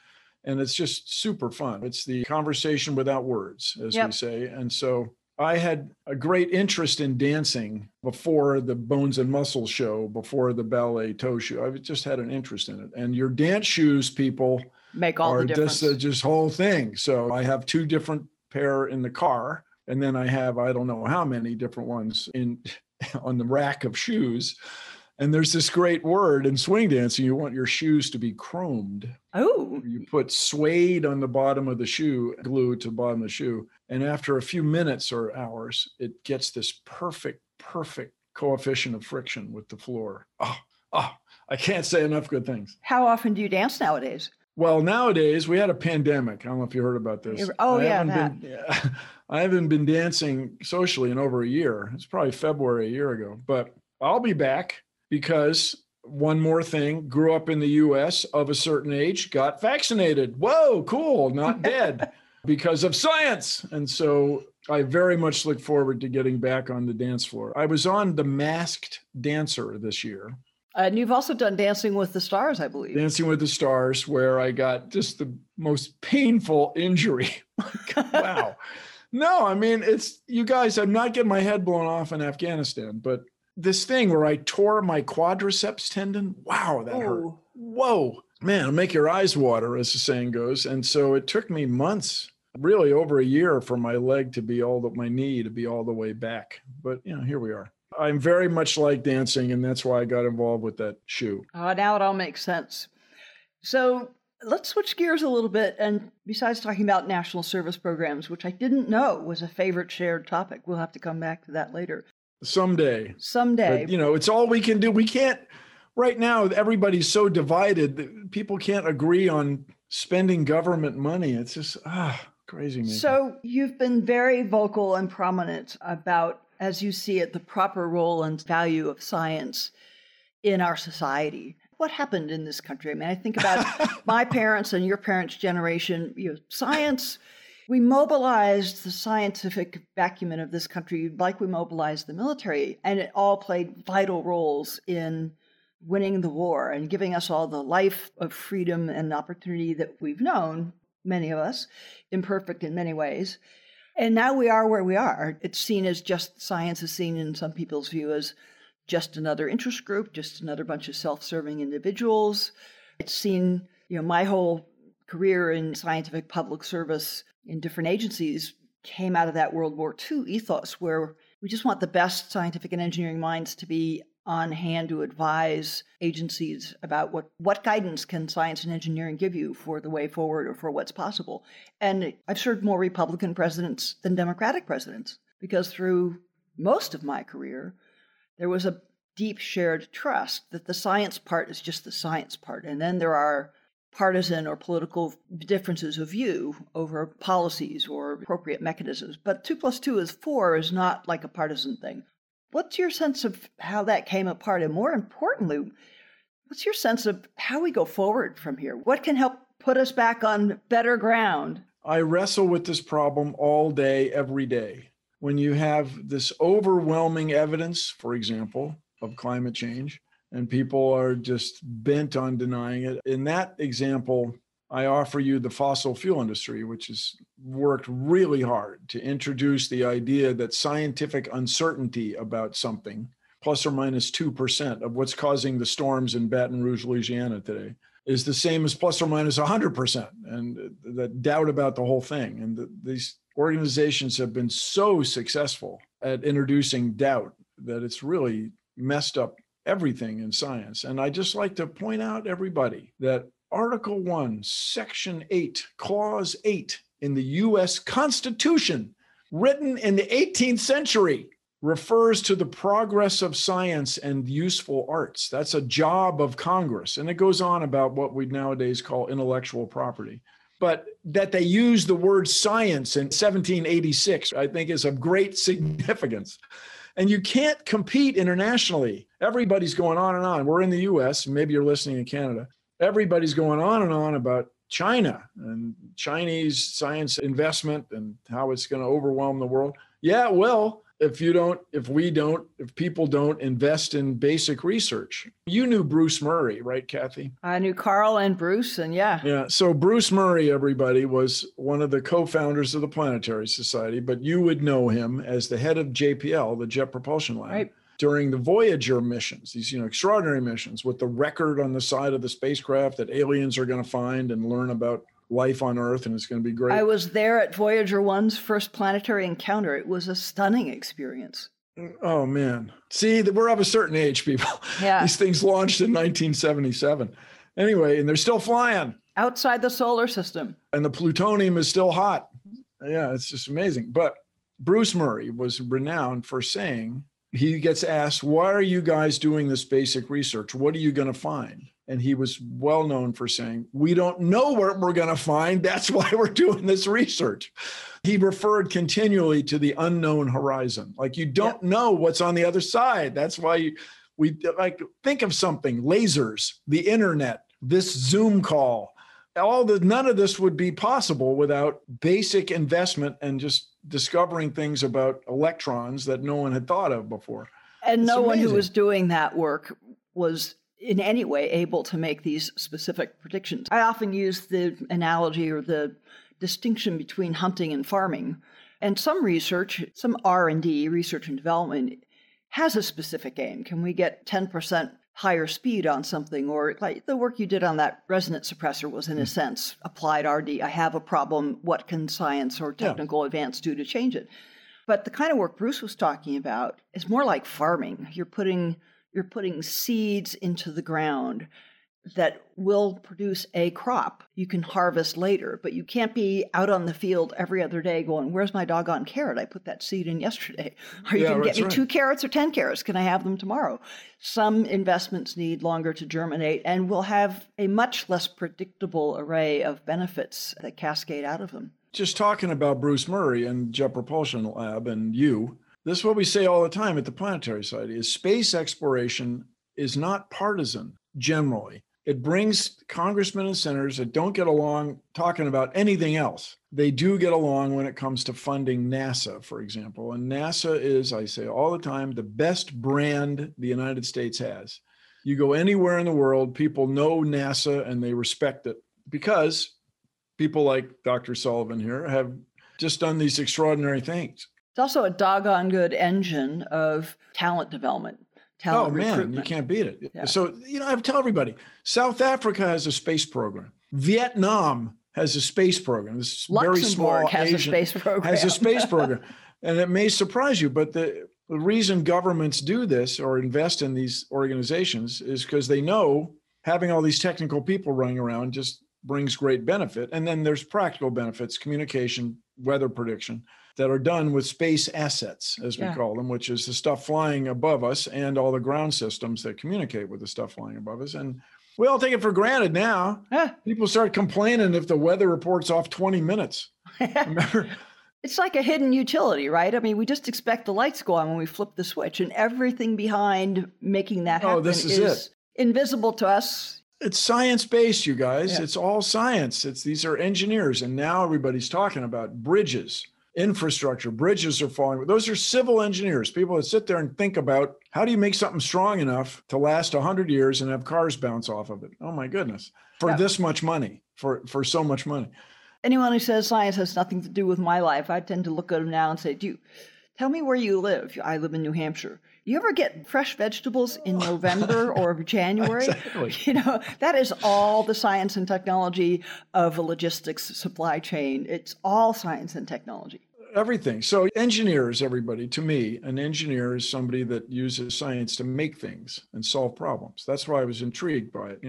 And it's just super fun. It's the conversation without words, as we say. And so I had a great interest in dancing before the bones and muscles show, before the ballet toe shoe. I just had an interest in it. And your dance shoes, people, make all the difference. Just whole thing. So I have two different pair in the car. And then I have, I don't know how many different ones on the rack of shoes. And there's this great word in swing dancing, you want your shoes to be chromed. Oh. You put suede on the bottom of the shoe, glue to the bottom of the shoe. And after a few minutes or hours, it gets this perfect coefficient of friction with the floor. Oh, I can't say enough good things. How often do you dance nowadays? Well, nowadays, we had a pandemic. I don't know if you heard about this. Oh, I haven't been dancing socially in over a year. It's probably February a year ago. But I'll be back because one more thing, grew up in the U.S. of a certain age, got vaccinated. Whoa, cool, not dead because of science. And so I very much look forward to getting back on the dance floor. I was on The Masked Dancer this year. And you've also done Dancing with the Stars, I believe. Dancing with the Stars, where I got just the most painful injury. Wow. No, it's you guys, I'm not getting my head blown off in Afghanistan, but this thing where I tore my quadriceps tendon. Wow, that hurt. Whoa. man, it'll make your eyes water, as the saying goes. And so it took me months, really over a year, for my leg to be all that, my knee to be all the way back. But, you know, here we are. I'm very much like dancing, and that's why I got involved with that shoe. Now it all makes sense. So let's switch gears a little bit. And besides talking about national service programs, which I didn't know was a favorite shared topic, we'll have to come back to that later. Someday. But, you know, it's all we can do. We can't, right now, everybody's so divided that people can't agree on spending government money. It's just, crazy. Maybe. So you've been very vocal and prominent about, as you see it, the proper role and value of science in our society. What happened in this country? I mean, I think about my parents and your parents' generation, you know, science, we mobilized the scientific acumen of this country like we mobilized the military, and it all played vital roles in winning the war and giving us all the life of freedom and opportunity that we've known, many of us, imperfect in many ways. And now we are where we are. It's seen as just, science is seen in some people's view as just another interest group, just another bunch of self-serving individuals. It's seen, you know, my whole career in scientific public service in different agencies came out of that World War II ethos where we just want the best scientific and engineering minds to be on hand to advise agencies about what guidance can science and engineering give you for the way forward or for what's possible. And I've served more Republican presidents than Democratic presidents because through most of my career, there was a deep shared trust that the science part is just the science part. And then there are partisan or political differences of view over policies or appropriate mechanisms. But 2 + 2 = 4 is not like a partisan thing. What's your sense of how that came apart? And more importantly, what's your sense of how we go forward from here? What can help put us back on better ground? I wrestle with this problem all day, every day. When you have this overwhelming evidence, for example, of climate change, and people are just bent on denying it. In that example, I offer you the fossil fuel industry, which has worked really hard to introduce the idea that scientific uncertainty about something, ±2% of what's causing the storms in Baton Rouge, Louisiana today, is the same as ±100%, and that doubt about the whole thing. And these organizations have been so successful at introducing doubt that it's really messed up everything in science. And I just like to point out everybody that Article 1, Section 8, Clause 8 in the U.S. Constitution, written in the 18th century, refers to the progress of science and useful arts. That's a job of Congress. And it goes on about what we nowadays call intellectual property. But that they used the word science in 1786, I think, is of great significance. And you can't compete internationally. Everybody's going on and on. We're in the U.S., maybe you're listening in Canada. Everybody's going on and on about China and Chinese science investment and how it's going to overwhelm the world. Yeah, well, if people don't invest in basic research. You knew Bruce Murray, right, Kathy? I knew Carl and Bruce, and yeah. Yeah, so Bruce Murray, everybody, was one of the co-founders of the Planetary Society, but you would know him as the head of JPL, the Jet Propulsion Lab. Right. During the Voyager missions, these extraordinary missions with the record on the side of the spacecraft that aliens are going to find and learn about life on Earth, and it's going to be great. I was there at Voyager 1's first planetary encounter. It was a stunning experience. Oh, man. See, we're of a certain age, people. Yeah. These things launched in 1977. Anyway, and they're still flying. Outside the solar system. And the plutonium is still hot. Yeah, it's just amazing. But Bruce Murray was renowned for saying... He gets asked, why are you guys doing this basic research? What are you going to find? And he was well known for saying, we don't know what we're going to find. That's why we're doing this research. He referred continually to the unknown horizon. Like, you don't know what's on the other side. That's why we think of something, lasers, the internet, this Zoom call. None of this would be possible without basic investment and just discovering things about electrons that no one had thought of before. And no one who was doing that work was in any way able to make these specific predictions. I often use the analogy or the distinction between hunting and farming. And some research, some R&D, research and development, has a specific aim. Can we get 10% higher speed on something, or like the work you did on that resonance suppressor was, in a sense, applied RD. I have a problem. What can science or technical advance do to change it? But the kind of work Bruce was talking about is more like farming. You're putting seeds into the ground that will produce a crop you can harvest later, but you can't be out on the field every other day going, where's my doggone carrot? I put that seed in yesterday. Or you can get me 2 carrots or 10 carrots. Can I have them tomorrow? Some investments need longer to germinate, and we'll have a much less predictable array of benefits that cascade out of them. Just talking about Bruce Murray and Jet Propulsion Lab and you, this is what we say all the time at the Planetary Society, is space exploration is not partisan generally. It brings congressmen and senators that don't get along talking about anything else. They do get along when it comes to funding NASA, for example. And NASA is, I say all the time, the best brand the United States has. You go anywhere in the world, people know NASA and they respect it because people like Dr. Sullivan here have just done these extraordinary things. It's also a doggone good engine of talent development. Oh, man, you can't beat it. Yeah. So, I tell everybody, South Africa has a space program. Vietnam has a space program. This very small has a space program. And it may surprise you, but the reason governments do this or invest in these organizations is because they know having all these technical people running around just brings great benefit. And then there's practical benefits, communication, weather prediction, that are done with space assets, as we call them, which is the stuff flying above us and all the ground systems that communicate with the stuff flying above us. And we all take it for granted now. People start complaining if the weather report's off 20 minutes. Remember? It's like a hidden utility, right? I mean, we just expect the lights go on when we flip the switch, and everything behind making that happen is invisible to us. It's science-based, you guys. Yeah. It's all science. These are engineers. And now everybody's talking about bridges, infrastructure. Bridges are falling. Those are civil engineers, people that sit there and think about how do you make something strong enough to last 100 years and have cars bounce off of it? Oh, my goodness. This much money, for so much money. Anyone who says science has nothing to do with my life, I tend to look at them now and say, tell me where you live. I live in New Hampshire. You ever get fresh vegetables in November or January? Exactly. That is all the science and technology of a logistics supply chain. It's all science and technology. Everything. So engineers, everybody, to me, an engineer is somebody that uses science to make things and solve problems. That's why I was intrigued by it.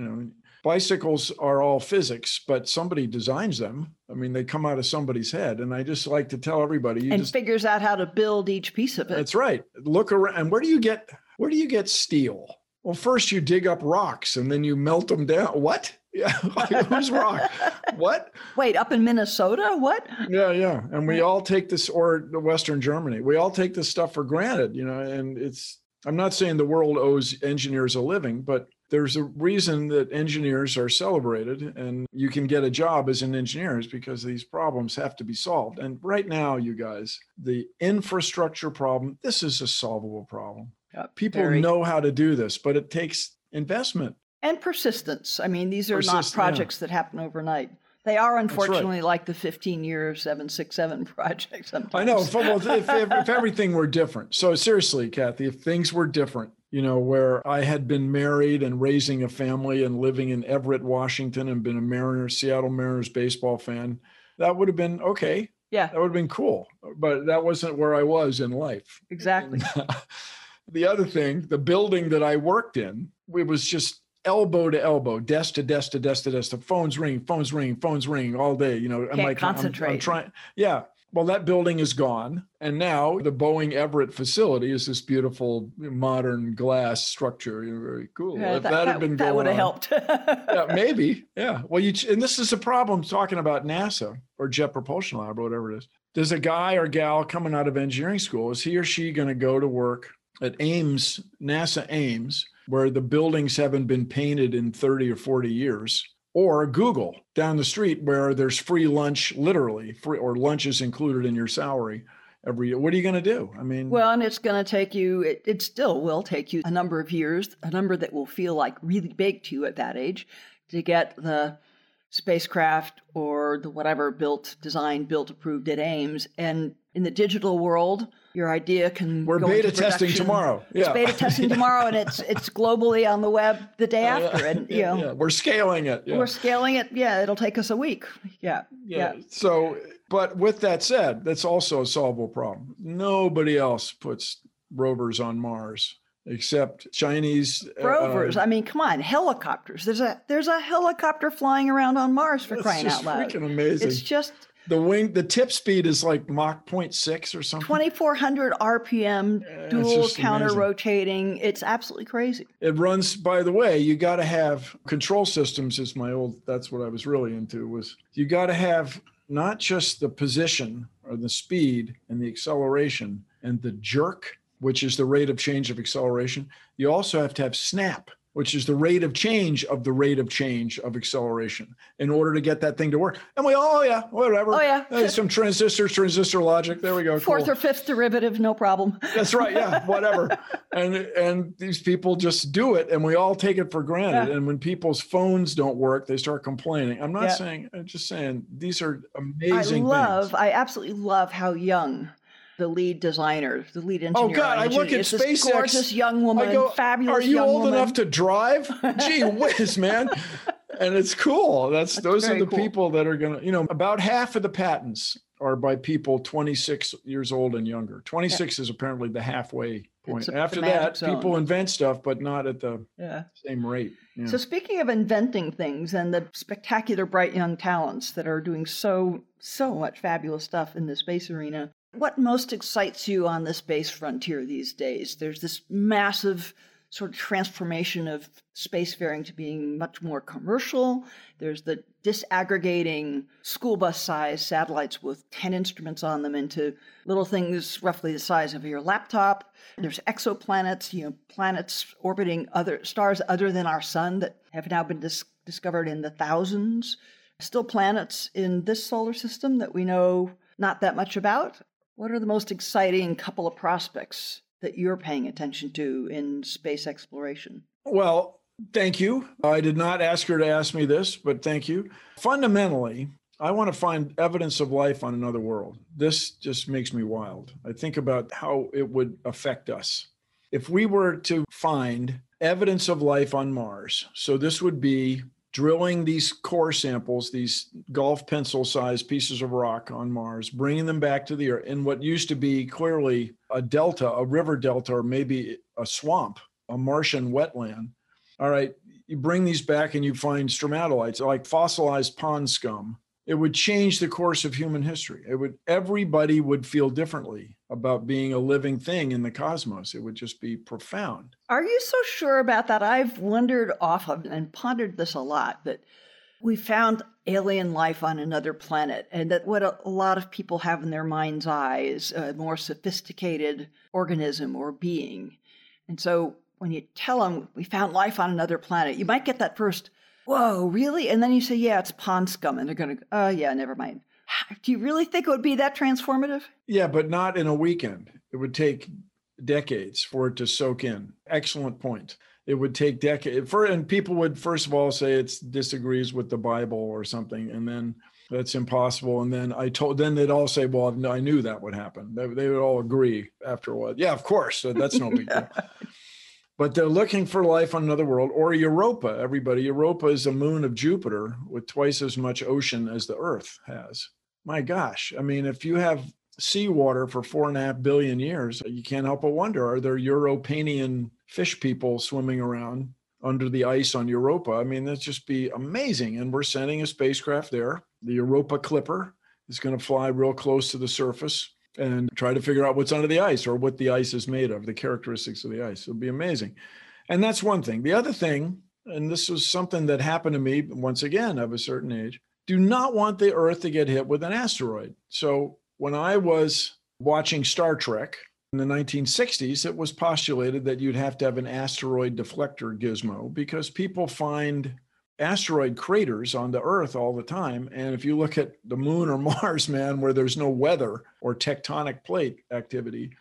Bicycles are all physics, but somebody designs them. I mean, they come out of somebody's head. And I just like to tell everybody. Figures out how to build each piece of it. That's right. Look around. And where do you get steel? Well, first you dig up rocks and then you melt them down. What? Yeah. Who's rock? What? Wait, up in Minnesota? What? Yeah. And we all take this, or Western Germany, we all take this stuff for granted, and I'm not saying the world owes engineers a living, but there's a reason that engineers are celebrated, and you can get a job as an engineer is because these problems have to be solved. And right now, you guys, the infrastructure problem, this is a solvable problem. People know how to do this, but it takes investment. And persistence. I mean, these are not projects that happen overnight. They are, unfortunately, like the 15-year 767 project sometimes. I know. If everything were different. So seriously, Kathy, if things were different, where I had been married and raising a family and living in Everett, Washington, and been a Seattle Mariners baseball fan, that would have been okay. Yeah. That would have been cool. But that wasn't where I was in life. Exactly. The other thing, the building that I worked in, it was just elbow to elbow, desk to desk to desk to desk, the phones ringing all day, Can't concentrate. I'm trying. Yeah. Well, that building is gone. And now the Boeing Everett facility is this beautiful modern glass structure. Very cool. Yeah, if that had been going on. That would have helped. Yeah, maybe. Yeah. Well, and this is the problem talking about NASA or Jet Propulsion Lab or whatever it is. There's a guy or gal coming out of engineering school. Is he or she going to go to work at Ames, NASA Ames, where the buildings haven't been painted in 30 or 40 years, or Google down the street where there's free lunch, literally free, or lunch is included in your salary every year. What are you going to do? I mean, well, and it's going to take you, it still will take you a number of years, a number that will feel like really big to you at that age, to get the spacecraft or the whatever built, designed, built, approved at Ames. And in the digital world, your idea can go into production. We're beta testing tomorrow. Yeah. It's beta testing tomorrow, and it's globally on the web the day after. And we're scaling it. Yeah. We're scaling it. Yeah, it'll take us a week. Yeah. So, but with that said, that's also a solvable problem. Nobody else puts rovers on Mars except Chinese rovers. I mean, come on, helicopters. There's a helicopter flying around on Mars, for crying out loud. It's just freaking amazing. It's just. The tip speed is like Mach 0.6 or something. 2,400 RPM, dual counter-rotating. Amazing. It's absolutely crazy. It runs, by the way, you got to have control systems that's what I was really into, was you got to have not just the position or the speed and the acceleration and the jerk, which is the rate of change of acceleration. You also have to have snap, which is the rate of change of the rate of change of acceleration in order to get that thing to work. And we all, whatever. Oh, yeah. Hey, some transistor logic. There we go. Fourth or fifth derivative, no problem. That's right. Yeah, whatever. And these people just do it, and we all take it for granted. Yeah. And when people's phones don't work, they start complaining. I'm not saying, I'm just saying these are amazing things. I absolutely love how young the lead designer, the lead engineer. Oh God! I look at SpaceX. This gorgeous young woman, fabulous young woman. Are you old enough to drive? Gee whiz, man! And it's cool. Those are the people that are going to. About half of the patents are by people 26 years old and younger. 26 is apparently the halfway point. After that, people invent stuff, but not at the same rate. Yeah. So speaking of inventing things and the spectacular, bright young talents that are doing so much fabulous stuff in the space arena. What most excites you on the space frontier these days? There's this massive sort of transformation of spacefaring to being much more commercial. There's the disaggregating school bus-sized satellites with 10 instruments on them into little things roughly the size of your laptop. There's exoplanets, planets orbiting other stars other than our sun that have now been discovered in the thousands. Still planets in this solar system that we know not that much about. What are the most exciting couple of prospects that you're paying attention to in space exploration? Well, thank you. I did not ask her to ask me this, but thank you. Fundamentally, I want to find evidence of life on another world. This just makes me wild. I think about how it would affect us. If we were to find evidence of life on Mars, so this would be drilling these core samples, these golf pencil-sized pieces of rock on Mars, bringing them back to the Earth in what used to be clearly a delta, a river delta, or maybe a swamp, a Martian wetland. All right, you bring these back and you find stromatolites, like fossilized pond scum. It would change the course of human history. Everybody would feel differently about being a living thing in the cosmos. It would just be profound. Are you so sure about that? I've wondered often and pondered this a lot, that we found alien life on another planet, and that what a lot of people have in their mind's eye is a more sophisticated organism or being. And so when you tell them we found life on another planet, you might get that first, whoa, really? And then you say, yeah, it's pond scum. And they're going to, oh, yeah, never mind. Do you really think it would be that transformative? Yeah, but not in a weekend. It would take decades for it to soak in. Excellent point. It would take decades. And people would, first of all, say it disagrees with the Bible or something. And then that's impossible. And then then they'd all say, well, I knew that would happen. They would all agree after a while. Yeah, of course. That's no big deal. But they're looking for life on another world, or Europa, everybody. Europa is a moon of Jupiter with twice as much ocean as the Earth has. My gosh. I mean, if you have seawater for 4.5 billion years, you can't help but wonder, are there Europanian fish people swimming around under the ice on Europa? I mean, that'd just be amazing. And we're sending a spacecraft there. The Europa Clipper is going to fly real close to the surface and try to figure out what's under the ice or what the ice is made of, the characteristics of the ice. It'll be amazing. And that's one thing. The other thing, and this was something that happened to me once again of a certain age, do not want the Earth to get hit with an asteroid. So when I was watching Star Trek in the 1960s, it was postulated that you'd have to have an asteroid deflector gizmo because people find asteroid craters on the Earth all the time. And if you look at the moon or Mars, man, where there's no weather or tectonic plate activity,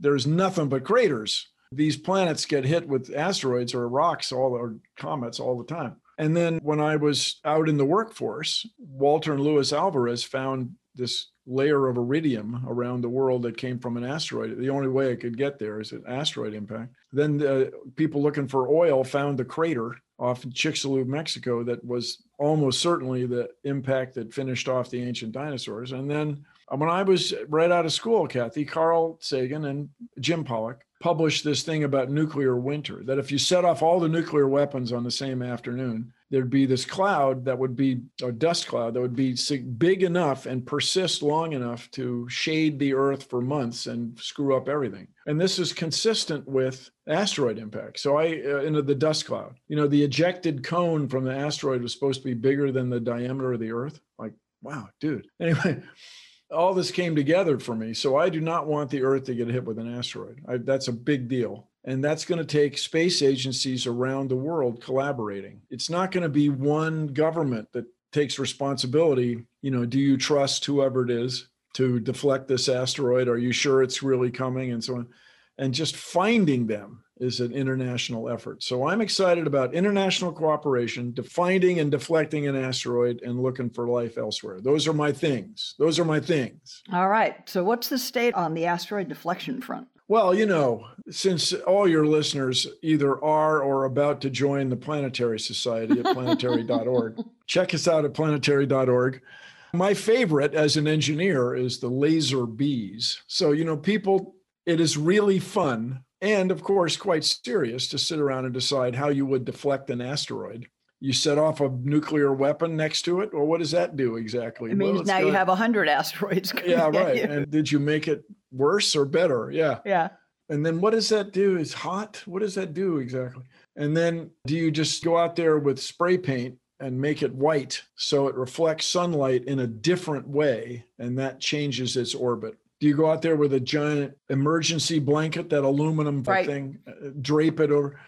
there's nothing but craters. These planets get hit with asteroids or rocks or comets all the time. And then when I was out in the workforce, Walter and Luis Alvarez found this layer of iridium around the world that came from an asteroid. The only way it could get there is an asteroid impact. Then the people looking for oil found the crater off Chicxulub, Mexico, that was almost certainly the impact that finished off the ancient dinosaurs. And then when I was right out of school, Kathy, Carl Sagan and Jim Pollack published this thing about nuclear winter, that if you set off all the nuclear weapons on the same afternoon, there'd be this cloud that would be a dust cloud that would be big enough and persist long enough to shade the Earth for months and screw up everything. And this is consistent with asteroid impacts. So into the dust cloud, the ejected cone from the asteroid was supposed to be bigger than the diameter of the Earth. Like, wow, dude. Anyway, all this came together for me. So I do not want the Earth to get hit with an asteroid. That's a big deal. And that's going to take space agencies around the world collaborating. It's not going to be one government that takes responsibility. Do you trust whoever it is to deflect this asteroid? Are you sure it's really coming? And so on. And just finding them is an international effort. So I'm excited about international cooperation, finding and deflecting an asteroid and looking for life elsewhere. Those are my things. All right. So what's the state on the asteroid deflection front? Well, since all your listeners either are or about to join the Planetary Society at planetary.org, check us out at planetary.org. My favorite as an engineer is the laser bees. So, people, it is really fun and, of course, quite serious to sit around and decide how you would deflect an asteroid. You set off a nuclear weapon next to it, or what does that do exactly? It means now you have 100 asteroids. Yeah, right. And did you make it worse or better? Yeah. Yeah. And then what does that do? It's hot. What does that do exactly? And then do you just go out there with spray paint and make it white so it reflects sunlight in a different way and that changes its orbit? Do you go out there with a giant emergency blanket, that aluminum thing, drape it over?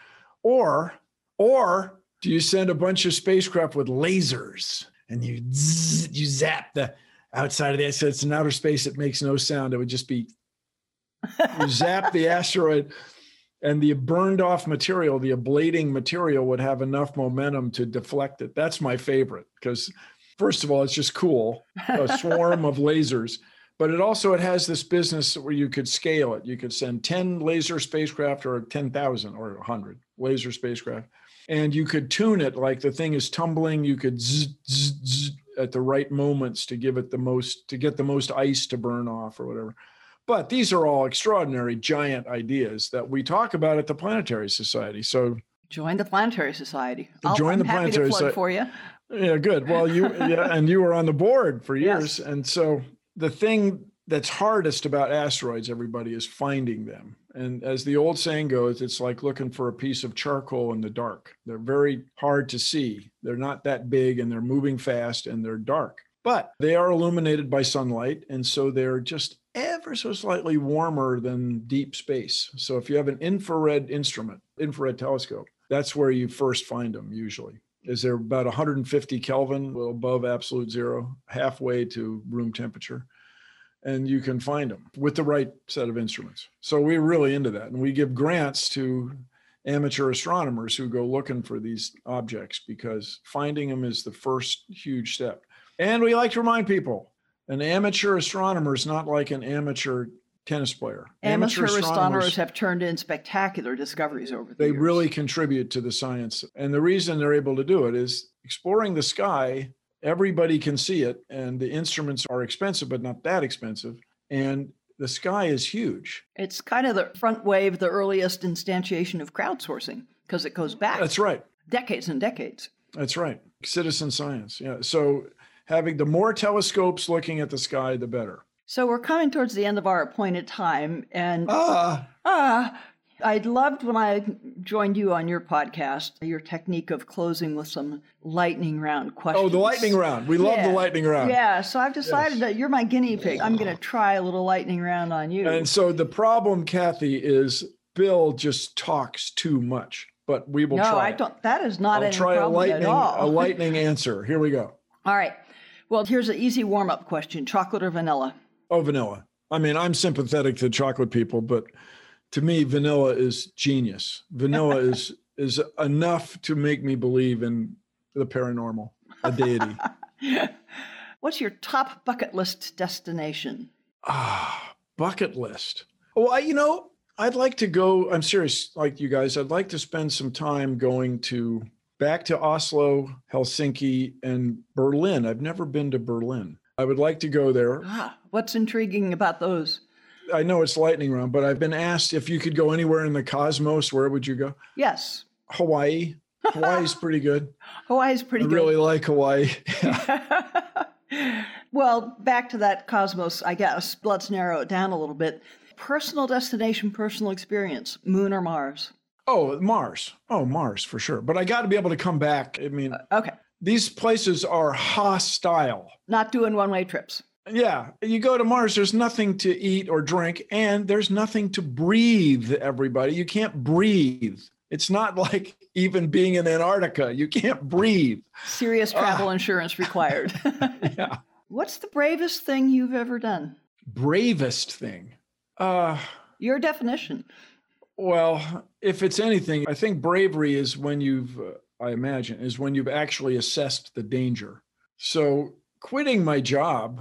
Or do you send a bunch of spacecraft with lasers and you zap the outside of the asteroid? It's in outer space. It makes no sound. It would just be you zap the asteroid and the burned off material, the ablating material would have enough momentum to deflect it. That's my favorite because, first of all, it's just cool, a swarm of lasers. But it has this business where you could scale it. You could send 10 laser spacecraft or 10,000 or 100 laser spacecraft. And you could tune it like the thing is tumbling. You could zzz, zzz, zzz at the right moments to give it to get the most ice to burn off or whatever. But these are all extraordinary giant ideas that we talk about at the Planetary Society. So join the Planetary Society. I'm happy to plug for you. Yeah, good. Well, and you were on the board for years, yes. And so the thing that's hardest about asteroids, everybody, is finding them. And as the old saying goes, it's like looking for a piece of charcoal in the dark. They're very hard to see. They're not that big and they're moving fast and they're dark, but they are illuminated by sunlight. And so they're just ever so slightly warmer than deep space. So if you have an infrared instrument, infrared telescope, that's where you first find them usually. Is they're about 150 Kelvin, well above absolute zero, halfway to room temperature. And you can find them with the right set of instruments. So we're really into that. And we give grants to amateur astronomers who go looking for these objects because finding them is the first huge step. And we like to remind people, an amateur astronomer is not like an amateur tennis player. Amateur astronomers have turned in spectacular discoveries over the years. They really contribute to the science. And the reason they're able to do it is exploring the sky. Everybody can see it, and the instruments are expensive, but not that expensive. And the sky is huge. It's kind of the front wave, the earliest instantiation of crowdsourcing, because it goes back. That's right. Decades and decades. That's right. Citizen science. Yeah. So having the more telescopes looking at the sky, the better. So we're coming towards the end of our appointed time. And I loved when I joined you on your podcast, your technique of closing with some lightning round questions. Oh, the lightning round. We love the lightning round. Yeah. So I've decided that you're my guinea pig. I'm going to try a little lightning round on you. And so the problem, Kathy, is Bill just talks too much, but we will try. No, I don't. That is not any problem at all. I'll try a lightning answer. Here we go. All right. Well, here's an easy warm-up question. Chocolate or vanilla? Oh, vanilla. I mean, I'm sympathetic to chocolate people, but to me, vanilla is genius. Vanilla is enough to make me believe in the paranormal, a deity. What's your top bucket list destination? Bucket list. Oh, I'd like to go, I'm serious, like you guys, I'd like to spend some time going back to Oslo, Helsinki, and Berlin. I've never been to Berlin. I would like to go there. What's intriguing about those? I know it's lightning round, but I've been asked if you could go anywhere in the cosmos, where would you go? Yes. Hawaii. Hawaii's pretty good. Hawaii's pretty good. I really like Hawaii. Well, back to that cosmos, I guess. Let's narrow it down a little bit. Personal destination, personal experience, moon or Mars? Mars for sure. But I got to be able to come back. Okay. These places are hostile. Not doing one-way trips. Yeah. You go to Mars, there's nothing to eat or drink, and there's nothing to breathe, everybody. You can't breathe. It's not like even being in Antarctica. You can't breathe. Serious travel insurance required. Yeah. What's the bravest thing you've ever done? Bravest thing? Your definition. Well, if it's anything, I think bravery is when you've actually assessed the danger. So quitting my job,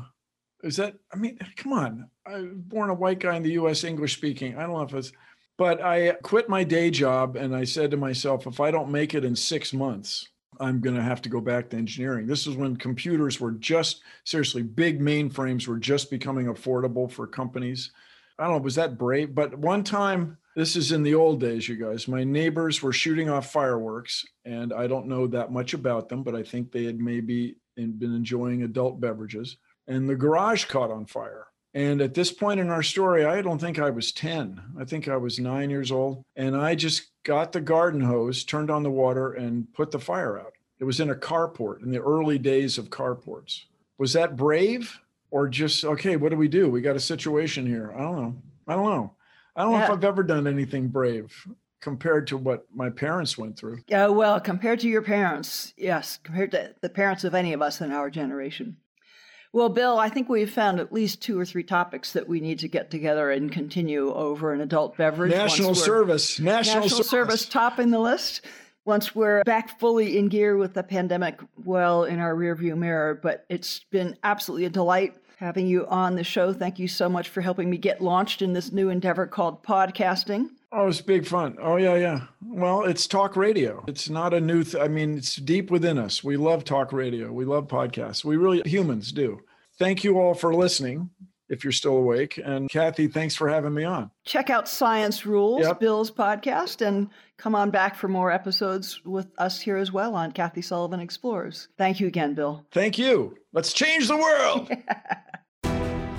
come on. I was born a white guy in the U.S., English speaking. I don't know if it's... But I quit my day job and I said to myself, if I don't make it in 6 months, I'm going to have to go back to engineering. This is when computers were big mainframes were just becoming affordable for companies. I don't know, was that brave? But one time, this is in the old days, you guys, my neighbors were shooting off fireworks and I don't know that much about them, but I think they had maybe been enjoying adult beverages and the garage caught on fire. And at this point in our story, I don't think I was 10. I think I was 9 years old. And I just got the garden hose, turned on the water, and put the fire out. It was in a carport, in the early days of carports. Was that brave or just, okay, what do? We got a situation here. I don't know. I don't know if I've ever done anything brave compared to what my parents went through. Yeah, well, compared to your parents, yes, compared to the parents of any of us in our generation. Well, Bill, I think we've found at least 2 or 3 topics that we need to get together and continue over an adult beverage. National service topping the list. Once we're back fully in gear with the pandemic, well, in our rearview mirror, but it's been absolutely a delight having you on the show. Thank you so much for helping me get launched in this new endeavor called podcasting. Oh, it's big fun. Oh, yeah. Well, it's talk radio. It's not a new thing. It's deep within us. We love talk radio. We love podcasts. Humans do. Thank you all for listening, if you're still awake. And Kathy, thanks for having me on. Check out Science Rules, yep, Bill's podcast, and come on back for more episodes with us here as well on Kathy Sullivan Explorers. Thank you again, Bill. Thank you. Let's change the world.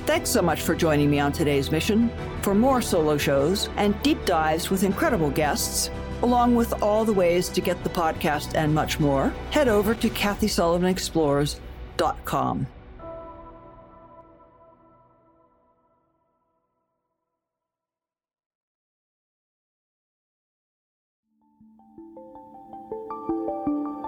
Thanks so much for joining me on today's mission. For more solo shows and deep dives with incredible guests, along with all the ways to get the podcast and much more, head over to KathySullivanExplorers.com.